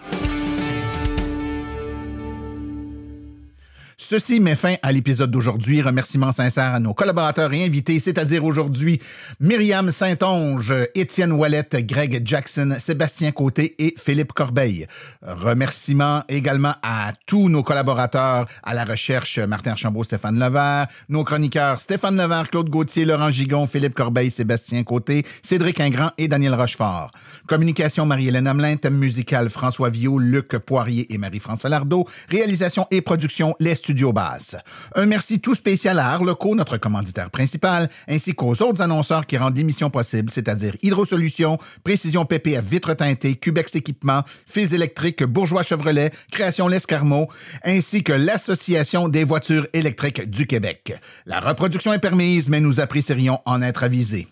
Ceci met fin à l'épisode d'aujourd'hui. Remerciements sincères à nos collaborateurs et invités, c'est-à-dire aujourd'hui Myriam Saint-Onge, Étienne Ouellet, Greg Jackson, Sébastien Côté et Philippe Corbeil. Remerciements également à tous nos collaborateurs à la recherche, Martin Archambault, Stéphane Levert, nos chroniqueurs Stéphane Levert, Claude Gauthier, Laurent Gigon, Philippe Corbeil, Sébastien Côté, Cédric Ingrand et Daniel Rochefort. Communication, Marie-Hélène Hamelin, thème musical, François Viau, Luc Poirier et Marie-Françoise Lardeau. Réalisation et production, les Studio Basse. Un merci tout spécial à Arleco, notre commanditaire principal, ainsi qu'aux autres annonceurs qui rendent l'émission possible, c'est-à-dire HydroSolution, Précision P P F Vitre Teintée, Cubex Équipement, Fils Électrique, Bourgeois Chevrolet, Création L'Escarmot, ainsi que l'Association des voitures électriques du Québec. La reproduction est permise, mais nous apprécierions en être avisés.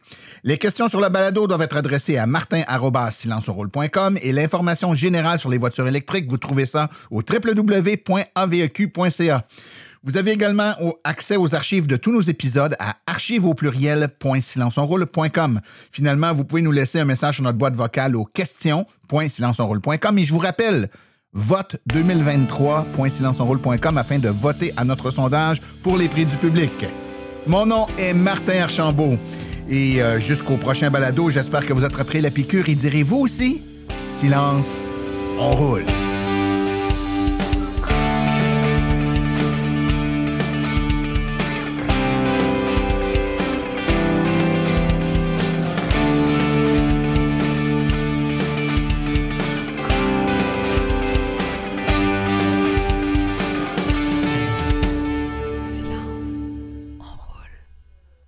Les questions sur le balado doivent être adressées à martin arobase silence on roule point com et l'information générale sur les voitures électriques, vous trouvez ça au w w w point a v e q point c a. Vous avez également accès aux archives de tous nos épisodes à archives au pluriel point silence on roule point com. Finalement, vous pouvez nous laisser un message sur notre boîte vocale au question point silence on roule point com. Et je vous rappelle, vote deux mille vingt-trois point silence on roule point com afin de voter à notre sondage pour les prix du public. Mon nom est Martin Archambault. Et jusqu'au prochain balado, j'espère que vous attraperez la piqûre et direz-vous aussi, silence, on roule.